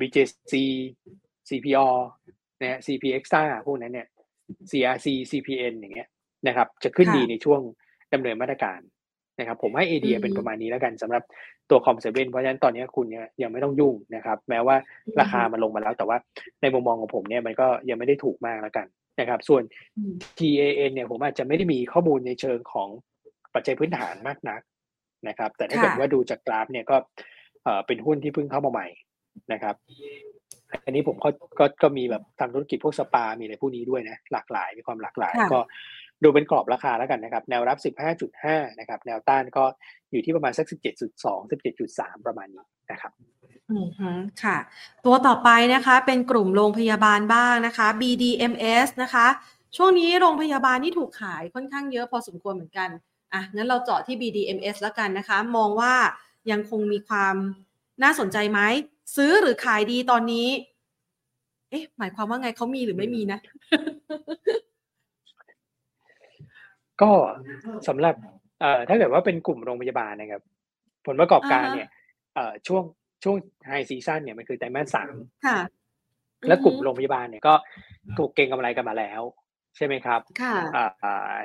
BJC CPO นะฮะ CP Extra พวกนั้นเนี่ย CRC CPN อย่างเงี้ยนะครับจะขึ้นดีในช่วงดำเนินมาตรการนะครับผมให้ไอเดียเป็นประมาณนี้แล้วกันสำหรับตัวคอมเซเว่นเพราะฉะนั้นตอนนี้คุณเนี่ยยังไม่ต้องยุ่งนะครับแม้ว่าราคามันลงมาแล้วแต่ว่าในมุมมองของผมเนี่ยมันก็ยังไม่ได้ถูกมากแล้วกันนะครับส่วน TAN เนี่ยผมอาจจะไม่ได้มีข้อมูลในเชิงของปัจจัยพื้นฐานมากนักนะครับแต่ถ้าเกิดว่าดูจากกราฟเนี่ยก็เป็นหุ้นที่เพิ่งเข้ามาใหม่นะครับอันนี้ผมก็มีแบบทำธุรกิจพวกสปามีอะไรพวกนี้ด้วยนะหลากหลายมีความหลากหลายก็ดูเป็นกรอบราคาแล้วกันนะครับแนวรับ 15.5 นะครับแนวต้านก็อยู่ที่ประมาณสัก 17.2 17.3 ประมาณนี้นะครับค่ะตัวต่อไปนะคะเป็นกลุ่มโรงพยาบาลบ้างนะคะ BDMS นะคะช่วงนี้โรงพยาบาลนี่ถูกขายค่อนข้างเยอะพอสมควรเหมือนกันอ่ะงั้นเราเจาะที่ BDMS แล้วกันนะคะมองว่ายังคงมีความน่าสนใจไหมซื้อหรือขายดีตอนนี้เอ๊ะหมายความว่าไงเขามีหรือไม่มีนะก็สำหรับถ้าเกิดว่าเป็นกลุ่มโรงพยาบาลนะครับผลประกอบการเนี่ยช่วงไฮซีซั่นเนี่ยมันคือไตรมาส3และกลุ่มโรงพยาบาลเนี่ยก็ถูกเก็งกำไรกันมาแล้ว ใช่ไหมครับ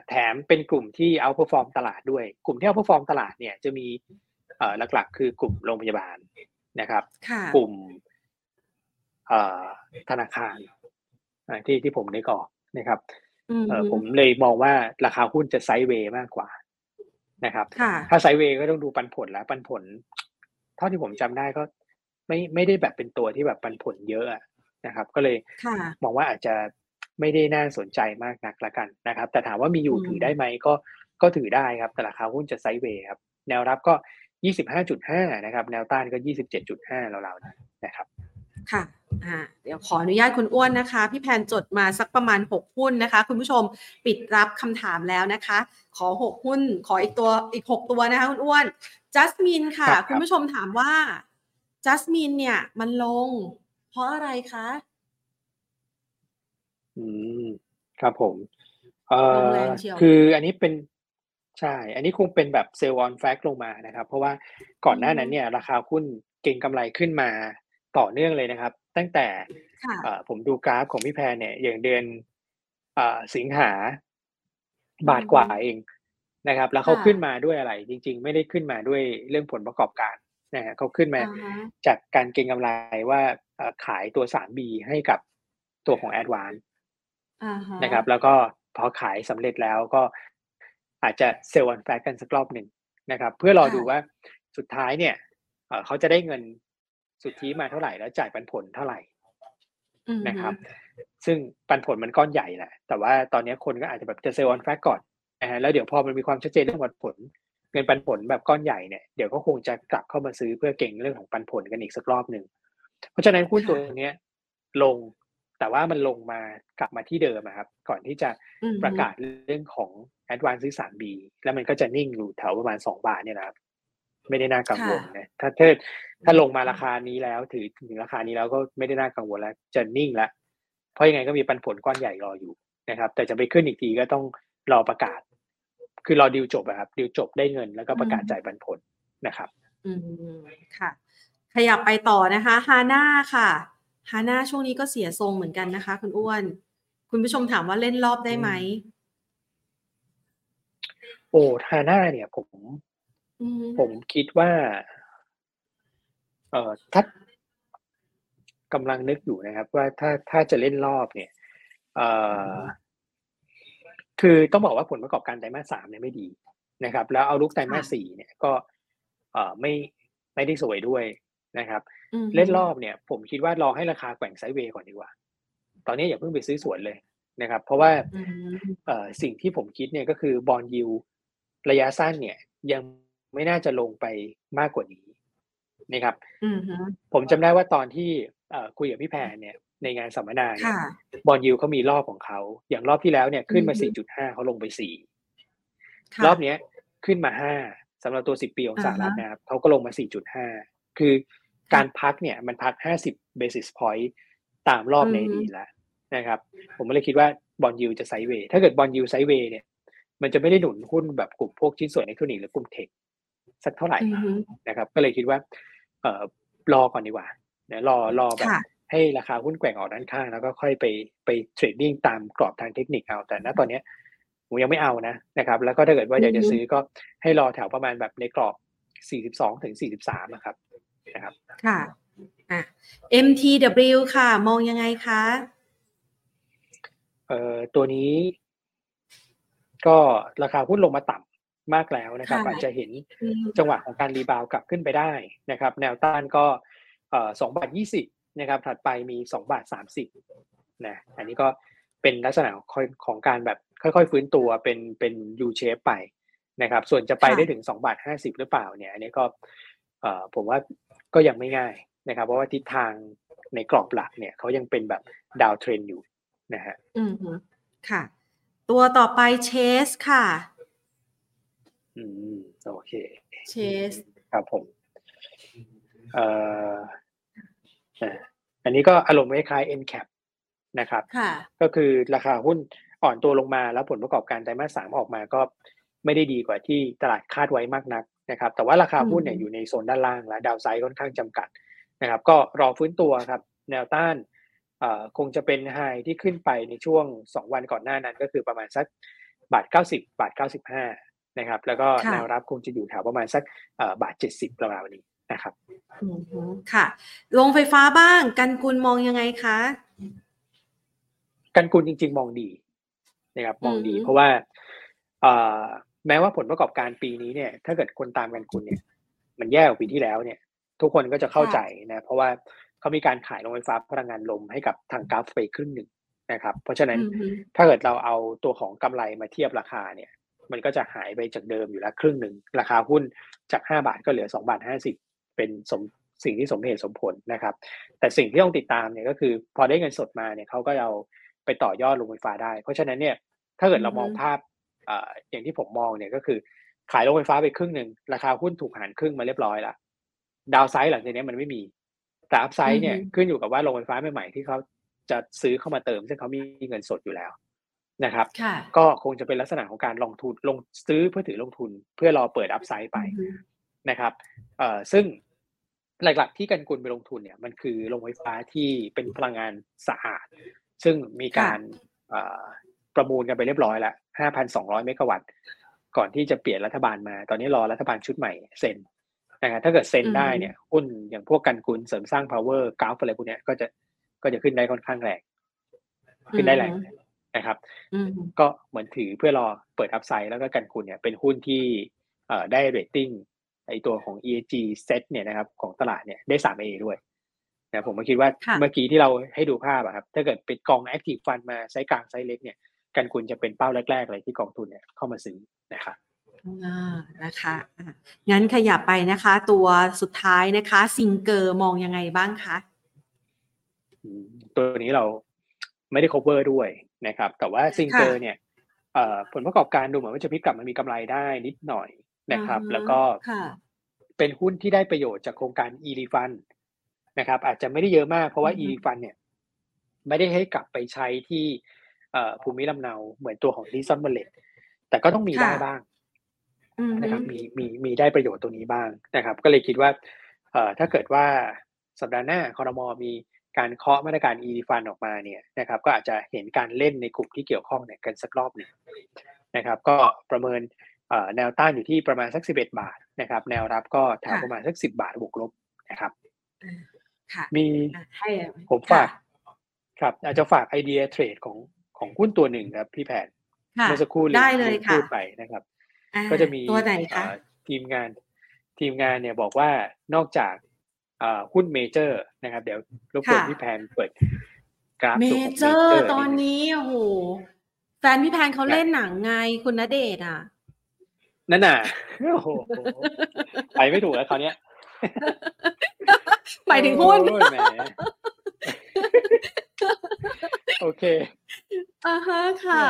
แถมเป็นกลุ่มที่เอาท์เพอร์ฟอร์มตลาดด้วยกลุ่มที่เอาท์เพอร์ฟอร์มตลาดเนี่ยจะมีหลักๆคือกลุ่มโรงพยาบาลนะครับกลุ่มธนาคารที่ผมนึกออกนะครับผมเลยมองว่าราคาหุ้นจะไซด์เวย์มากกว่านะครับถ้าไซด์เวย์ก็ต้องดูปันผลแล้วปันผลเท่าที่ผมจำได้ก็ไม่ได้แบบเป็นตัวที่แบบปันผลเยอะนะครับก็เลยมองว่าอาจจะไม่ได้น่าสนใจมากนักละกันนะครับแต่ถามว่ามีอยู่ถือได้ไหมก็ถือได้ครับแต่ราคาหุ้นจะไซด์เวย์ครับแนวรับก็ 25.5 นะครับแนวต้านก็ 27.5 ราวๆนั้นนะครับค่ะเดี๋ยวขออนุญาตคุณอ้วนนะคะพี่แพนจดมาสักประมาณ6หุ้นนะคะคุณผู้ชมปิดรับคำถามแล้วนะคะขอ6หุ้นขออีก6ตัวนะคะคุณอ้วนจัสมินค่ะคุณผู้ชมถามว่าจัสมินเนี่ยมันลงเพราะอะไรคะครับผมคืออันนี้เป็นใช่อันนี้คงเป็นแบบเซลล์ออนแฟกต์ลงมานะครับเพราะว่าก่อนหน้านั้นเนี่ยราคาหุ้นเก็งกำไรขึ้นมาต่อเนื่องเลยนะครับตั้งแต่ผมดูกราฟของพี่แพรเนี่ยอย่างเดือนสิงหาบาทกว่าเองนะครับแล้วเขาขึ้นมาด้วยอะไรจริงๆไม่ได้ขึ้นมาด้วยเรื่องผลประกอบการนะฮะเขาขึ้นมาจากการเก็งกำไรว่าขายตัว 3B ให้กับตัวของ Advance นะครับแล้วก็พอขายสำเร็จแล้วก็อาจจะเซลล์ออนแฟกต์กันสักรอบหนึ่งนะครับเพื่อรอดูว่าสุดท้ายเนี่ยเขาจะได้เงินสุทธิมาเท่าไหร่แล้วจ่ายปันผลเท่าไหร่นะครับซึ่งปันผลมันก้อนใหญ่แหละแต่ว่าตอนนี้คนก็อาจจะแบบจะเซลล์ออนแฟกต์ก่อนนะฮะแล้วเดี๋ยวพอมันมีความชัดเจนเรื่องผลเงินปันผลแบบก้อนใหญ่เนี่ยเดี๋ยวก็คงจะกลับเข้ามาซื้อเพื่อเก็งเรื่องของปันผลกันอีกสักรอบหนึ่งเพราะฉะนั้นหุ้นตัวนี้ลงแต่ว่ามันลงมากลับมาที่เดิมครับก่อนที่จะประกาศเรื่องของ Advance ซื้อ 3B แล้วมันก็จะนิ่งอยู่แถวประมาณ2บาทเนี่ยนะครับไม่ได้น่ากังวลนะถ้าลงมาราคานี้แล้วถึงราคานี้แล้วก็ไม่ได้น่ากังวลแล้วจะนิ่งแล้วเพราะยังไงก็มีปันผลก้อนใหญ่รออยู่นะครับแต่จะไปขึ้นอีกทีก็ต้องรอประกาศคือรอดีลจบครับดีลจบได้เงินแล้วก็ประกาศจ่ายปันผลนะครับค่ะขยับไปต่อนะคะHANAค่ะHANAช่วงนี้ก็เสียทรงเหมือนกันนะคะคุณอ้วนคุณผู้ชมถามว่าเล่นรอบได้ไหมโอ้HANAเนี่ยผมคิดว่าถ้ากำลังนึกอยู่นะครับว่าถ้าจะเล่นรอบเนี่ยคือต้องบอกว่าผลประกอบการไตรมาส3เนี่ยไม่ดีนะครับแล้วเอาลุกไตรมาส4เนี่ยก็ไม่ได้สวยด้วยนะครับเล่นรอบเนี่ยผมคิดว่ารอให้ราคาแกว่งไซด์เวย์ก่อนดีกว่าตอนนี้อย่าเพิ่งไปซื้อสวนเลยนะครับเพราะว่าสิ่งที่ผมคิดเนี่ยก็คือบอนด์ยิลด์ระยะสั้นเนี่ยยังไม่น่าจะลงไปมากกว่านี้นะครับผมจำได้ว่าตอนที่คุยกับพี่แพรเนี่ยในงานสัมมนาบอนด์ยิลด์เขามีรอบของเขาอย่างรอบที่แล้วเนี่ยขึ้นมา 4.5 เขาลงไป 4 รอบนี้ขึ้นมา 5 สำหรับตัว10ปีของสหรัฐนะครับเขาก็ลงมา 4.5 คือการพักเนี่ยมันพัก50 basis point ตามรอบในอดีตแล้วนะครับผมเลยคิดว่าบอนด์ยิลด์จะไซด์เวย์ถ้าเกิดบอนด์ยิลด์ไซด์เวย์เนี่ยมันจะไม่ได้หนุนหุ้นแบบกลุ่มพวกชิ้นส่วนอิเล็กทรอนิกส์หรือกลุ่มเทคสักเท่าไหร่นะครับก็เลยคิดว่ารอก่อนดีกว่านะรอแบบให้ราคาหุ้นแกว่งออกด้านข้างแล้วก็ค่อยไปเทรดดิ้งตามกรอบทางเทคนิคเอาแต่ณตอนนี้ผมยังไม่เอานะครับแล้วก็ถ้าเกิดว่าอยากจะซื้อก็ให้รอแถวประมาณแบบในกรอบ 42-43 นะครับค่ะMTW ค่ะมองยังไงคะตัวนี้ก็ราคาหุ้นลงมาต่ำมากแล้วนะครับอาจจะเห็นจังหวะของการรีบาวกลับขึ้นไปได้นะครับแนวต้านก็2.20 บาทนะครับถัดไปมี2.30 บาทนะอันนี้ก็เป็นลักษณะของการแบบค่อยๆฟื้นตัวเป็น U shape ไปนะครับส่วนจะไปได้ถึง2.50 บาทหรือเปล่าเนี่ยอันนี้ก็ผมว่าก็ยังไม่ง่ายนะครับเพราะว่าทิศทางในกรอบหลักเนี่ยเขายังเป็นแบบดาวเทรนอยู่นะฮะค่ะตัวต่อไปเชสค่ะโอเคเชสครับผมอันนี้ก็อารมณ์คล้ายๆ NCAP นะครับก็คือราคาหุ้นอ่อนตัวลงมาแล้วผลประกอบการไตรมาส3ออกมาก็ไม่ได้ดีกว่าที่ตลาดคาดไว้มากนักนะครับแต่ว่าราคาหุ้นเนี่ยอยู่ในโซนด้านล่างและดาวไซด์ค่อนข้างจำกัดนะครับก็รอฟื้นตัวครับแนวต้าน คงจะเป็นไฮที่ขึ้นไปในช่วง2วันก่อนหน้านั้นก็คือประมาณสัก1.90 1.95 นะครับแล้วก็แนวรับคงจะอยู่แถวประมาณสัก1.70 ประมาณนี้นะครับค่ะโรงไฟฟ้าบ้างกันกุลมองยังไงคะกันกุลจริงๆมองดีนะครับมองดีเพราะว่าแม้ว่าผลประกอบการปีนี้เนี่ยถ้าเกิดคนตามกันกุลเนี่ยมันแย่กว่าปีที่แล้วเนี่ยทุกคนก็จะเข้าใจนะเพราะว่าเขามีการขายโรงไฟฟ้าพลังงานลมให้กับทางกัฟไปครึ่งหนึ่งนะครับเพราะฉะนั้นถ้าเกิดเราเอาตัวของกำไรมาเทียบราคาเนี่ยมันก็จะหายไปจากเดิมอยู่ละครึ่งหนึ่งราคาหุ้นจาก5 บาทก็เหลือ2.50 บาทเป็นสิ่งที่สมเหตุสมผลนะครับแต่สิ่งที่ต้องติดตามเนี่ยก็คือพอได้เงินสดมาเนี่ยเขาก็เอาไปต่อยอดโรงไฟฟ้าได้เพราะฉะนั้นเนี่ยถ้าเกิดเรามองภาพอย่างที่ผมมองเนี่ยก็คือขายโรงไฟฟ้าไปครึ่งหนึ่งราคาหุ้นถูกหารครึ่งมาเรียบร้อยละดาวไซด์หลังจากนี้มันไม่มีแต่อัพไซด์เนี่ยขึ้นอยู่กับว่าโรงไฟฟ้าใหม่ๆที่เขาจะซื้อเข้ามาเติมซึ่งเขามีเงินสดอยู่แล้วนะครับก็คงจะเป็นลักษณะของการลงทุนลงซื้อเพื่อถือลงทุนเพื่อรอเปิดอัพไซด์ไปนะครับซึ่งหลักๆที่กันกุลไปลงทุนเนี่ยมันคือโรงไฟฟ้าที่เป็นพลังงานสะอาดซึ่งมีการประมูลกันไปเรียบร้อยแล้ว 5,200 เมกะวัตต์ก่อนที่จะเปลี่ยนรัฐบาลมาตอนนี้รอรัฐบาลชุดใหม่เซ็นนะครับถ้าเกิดเซ็นได้เนี่ยหุ้นอย่างพวกกันกุลเสริมสร้าง power กราฟอะไรพวกเนี้ยก็จะขึ้นได้ค่อนข้างแรงขึ้นได้แรงนะครับก็เหมือนถือเพื่อรอเปิดอัพไซด์แล้วก็กันกุลเนี่ยเป็นหุ้นที่ได้เรตติ้งไอตัวของ ESG set เนี่ยนะครับของตลาดเนี่ยได้ 3A ด้วยนะผมก็คิดว่าเมื่อกี้ที่เราให้ดูภาพอะครับถ้าเกิดเป็นกอง active fund มาไซส์กลางไซส์เล็กเนี่ยกันกุลจะเป็นเป้าแรกๆเลยที่กองทุนเนี่ยเข้ามาซื้อนะครับนะคะงั้นขยับไปนะคะตัวสุดท้ายนะคะซิงเกอร์มองยังไงบ้างคะตัวนี้เราไม่ได้ cover ด้วยนะครับแต่ว่าซิงเกอร์เนี่ยผลประกอบการดูเหมือนว่าจะพลิกกลับมามีกำไรได้นิดหน่อยนะครับแล้วก็เป็นหุ้นที่ได้ประโยชน์จากโครงการ e-refund นะครับอาจจะไม่ได้เยอะมากเพราะว่า e-refund เนี่ยไม่ได้ให้กลับไปใช้ที่ภูมิลำเนาเหมือนตัวของ Lison Wallet แต่ก็ต้องมีได้บ้างนะครับมีได้ประโยชน์ตัวนี้บ้างนะครับก็เลยคิดว่าถ้าเกิดว่าสัปดาห์หน้าครม.มีการเคาะมาตรการ e-refund ออกมาเนี่ยนะครับก็อาจจะเห็นการเล่นในกลุ่มที่เกี่ยวข้องเนี่ยกันสักรอบนึงนะครับก็ประเมินแนวต้านอยู่ที่ประมาณสัก11 บาทนะครับแนวรับก็แถวประมาณสัก10 บาทบวกลบนะครับมีผมฝากครับอาจจะฝากไอเดียเทรดของหุ้นตัวหนึ่งครับพี่แผนเมื่อสักครู่ได้เลยพูดไปนะครับก็จะมีทีมงานเนี่ยบอกว่านอกจากหุ้นเมเจอร์นะครับเดี๋ยวรบกวนพี่แผนเปิดกราฟเมเจอร์ตอนนี้โอ้โหแฟนพี่แผนเขาเล่นหนังไงคุณณเดชน์อ่ะนั่นน่ะโอ้โหไปไม่ถูกแล้วคราวเนี้ยหมายถึงหุ้นโอเคฮะค่ะ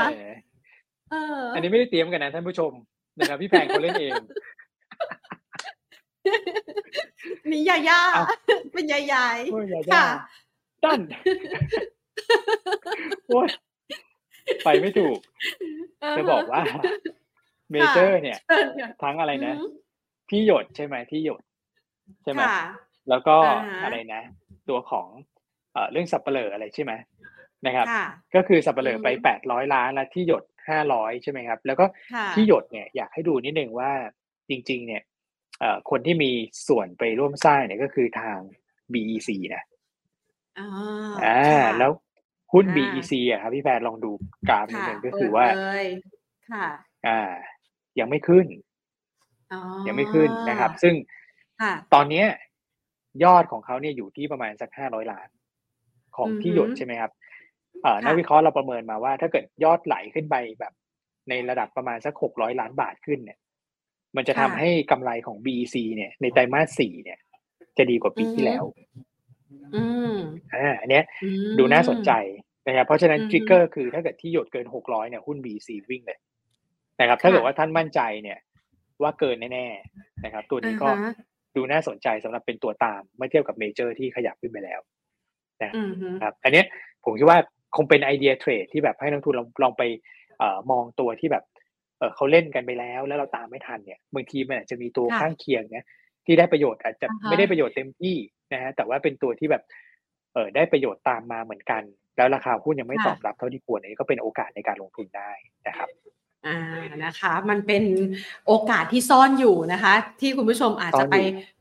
อันนี้ไม่ได้เตรียมกันนะท่านผู้ชมนะครับพี่แพงเขาเล่นเองนี่ยายาเป็นยายายค่ะตั้นโอ้ยไปไม่ถูกจะบอกว่าเมเจอร์เนี่ยทั้งอะไรนะที่หยดใช่ไหมที่หยดใช่ไหมแล้วก็อะไรนะตัวของเรื่องสับเปลืออะไรใช่ไหมนะครับก็คือสับเปลือไป800 ล้านแล้วที่หยด500ใช่ไหมครับแล้วก็ที่หยดเนี่ยอยากให้ดูนิดนึงว่าจริงๆเนี่ยคนที่มีส่วนไปร่วมสร้างเนี่ยก็คือทาง BEC นะแล้วหุ้น BEC อ่ะครับพี่แพรลองดูกราฟนิดนึงก็คือว่ายังไม่ขึ้นนะครับซึ่งตอนนี้ยอดของเขาเนี่ยอยู่ที่ประมาณสัก500 ล้านของที่หยดใช่ไหมครับนักวิเคราะห์เราประเมินมาว่าถ้าเกิดยอดไหลขึ้นไปแบบในระดับประมาณสัก600 ล้านบาทขึ้นเนี่ยมันจะทำให้กำไรของ BEC เนี่ยในไตรมาส 4เนี่ยจะดีกว่าปีที่แล้วอันเนี้ยดูน่าสนใจนะครับเพราะฉะนั้นทริกเกอร์คือถ้าเกิดที่หยดเกิน600เนี่ยหุ้น BEC วิ่งเลยนะครับถ้าเกิดว่าท่านมั่นใจเนี่ยว่าเกินแน่ๆนะครับตัวนี้ก็ดูน่าสนใจสำหรับเป็นตัวตามเมื่อเทียบกับเมเจอร์ที่ขยับขึ้นไปแล้วนะครับอันนี้ผมคิดว่าคงเป็นไอเดียเทรดที่แบบให้นักทุนลองไปมองตัวที่แบบเขาเล่นกันไปแล้วเราตามไม่ทันเนี่ยบางทีมันอาจจะมีตัวข้างเคียงนะที่ได้ประโยชน์อาจจะไม่ได้ประโยชน์เต็มที่นะฮะแต่ว่าเป็นตัวที่แบบ ได้ประโยชน์ตามมาเหมือนกันแล้วราคาหุ้นยังไม่ตอบรับเท่าที่ควรนี่ก็เป็นโอกาสในการลงทุนได้นะครับนะคะมันเป็นโอกาสที่ซ่อนอยู่นะคะที่คุณผู้ชมอาจจะไป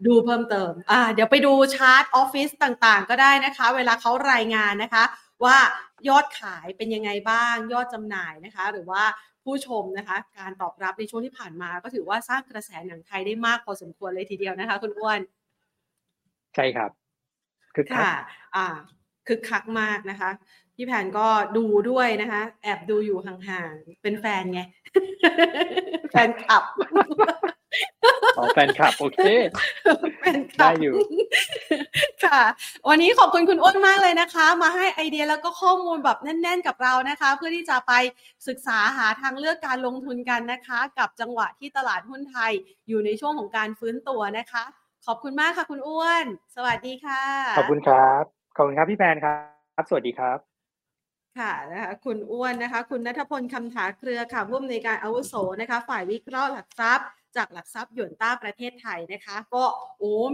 ดูเพิ่มเติมเดี๋ยวไปดูชาร์ตออฟฟิศต่างๆก็ได้นะคะเวลาเขารายงานนะคะว่ายอดขายเป็นยังไงบ้างยอดจำหน่ายนะคะหรือว่าผู้ชมนะคะการตอบรับในช่วงที่ผ่านมาก็ถือว่าสร้างกระแสหนังไทยได้มากพอสมควรเลยทีเดียวนะคะคุณอ้วนใช่ครับคือค่ะคือคักมากนะคะพี่แผนก็ดูด้วยนะคะแอบดูอยู่ห่างๆเป็นแฟนไงแฟนคลับอ๋อแฟนคลับโอเคแฟนคลับได้อยู่ค่ะวันนี้ขอบคุณคุณอ้วนมากเลยนะคะมาให้ไอเดียแล้วก็ข้อมูลแบบแน่นๆกับเรานะคะเพื่อที่จะไปศึกษาหาทางเลือกการลงทุนกันนะคะกับจังหวะที่ตลาดหุ้นไทยอยู่ในช่วงของการฟื้นตัวนะคะขอบคุณมากค่ะคุณอ้วนสวัสดีค่ะขอบคุณครับขอบคุณครับพี่แพนครับสวัสดีครับค่ะนะคะคุณอ้วนนะคะคุณณัฐพลคำถาเครือค่ะผู้อำนวยการอาวุโสนะคะฝ่ายวิเคราะห์หลักทรัพย์จากหลักทรัพย์หยวนต้าประเทศไทยนะคะก็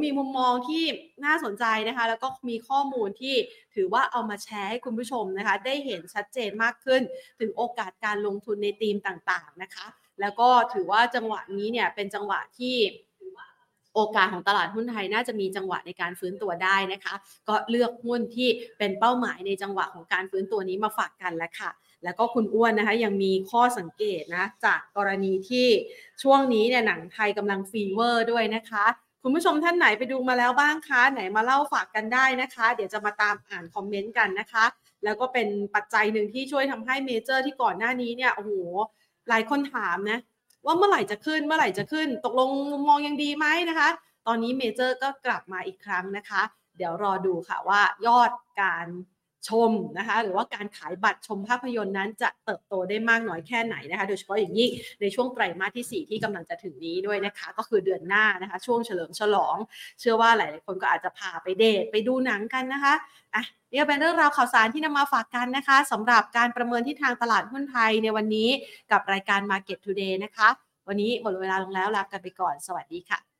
มีมุมมองที่น่าสนใจนะคะแล้วก็มีข้อมูลที่ถือว่าเอามาแชร์ให้คุณผู้ชมนะคะได้เห็นชัดเจนมากขึ้นถึงโอกาสการลงทุนในธีมต่างๆนะคะแล้วก็ถือว่าจังหวะนี้เนี่ยเป็นจังหวะที่โอกาสของตลาดหุ้นไทยน่าจะมีจังหวะในการฟื้นตัวได้นะคะก็เลือกหุ้นที่เป็นเป้าหมายในจังหวะของการฟื้นตัวนี้มาฝากกันแล้วค่ะแล้วก็คุณอ้วนนะคะยังมีข้อสังเกตนะจากกรณีที่ช่วงนี้เนี่ยหนังไทยกำลังฟีเวอร์ด้วยนะคะคุณผู้ชมท่านไหนไปดูมาแล้วบ้างคะไหนมาเล่าฝากกันได้นะคะเดี๋ยวจะมาตามอ่านคอมเมนต์กันนะคะแล้วก็เป็นปัจจัยหนึ่งที่ช่วยทำให้เมเจอร์ที่ก่อนหน้านี้เนี่ยหลายคนถามนะว่าเมื่อไหร่จะขึ้นตกลงมองยังดีไหมนะคะตอนนี้เมเจอร์ก็กลับมาอีกครั้งนะคะเดี๋ยวรอดูค่ะว่ายอดการชมนะคะหรือว่าการขายบัตรชมภาพยนตร์นั้นจะเติบโตได้มากน้อยแค่ไหนนะคะโดยเฉพาะอย่างยิ่งในช่วงไตรมาสที่4ที่กำลังจะถึงนี้ด้วยนะคะก็คือเดือนหน้านะคะช่วงเฉลิมฉลองเชื่อว่าหลายๆคนก็อาจจะพาไปเดทไปดูหนังกันนะคะนี่เป็นเรื่องราวข่าวสารที่นำมาฝากกันนะคะสำหรับการประเมินทิศทางตลาดหุ้นไทยในวันนี้กับรายการ Market Today นะคะวันนี้หมดเวลาลงแล้วลากันไปก่อนสวัสดีค่ะ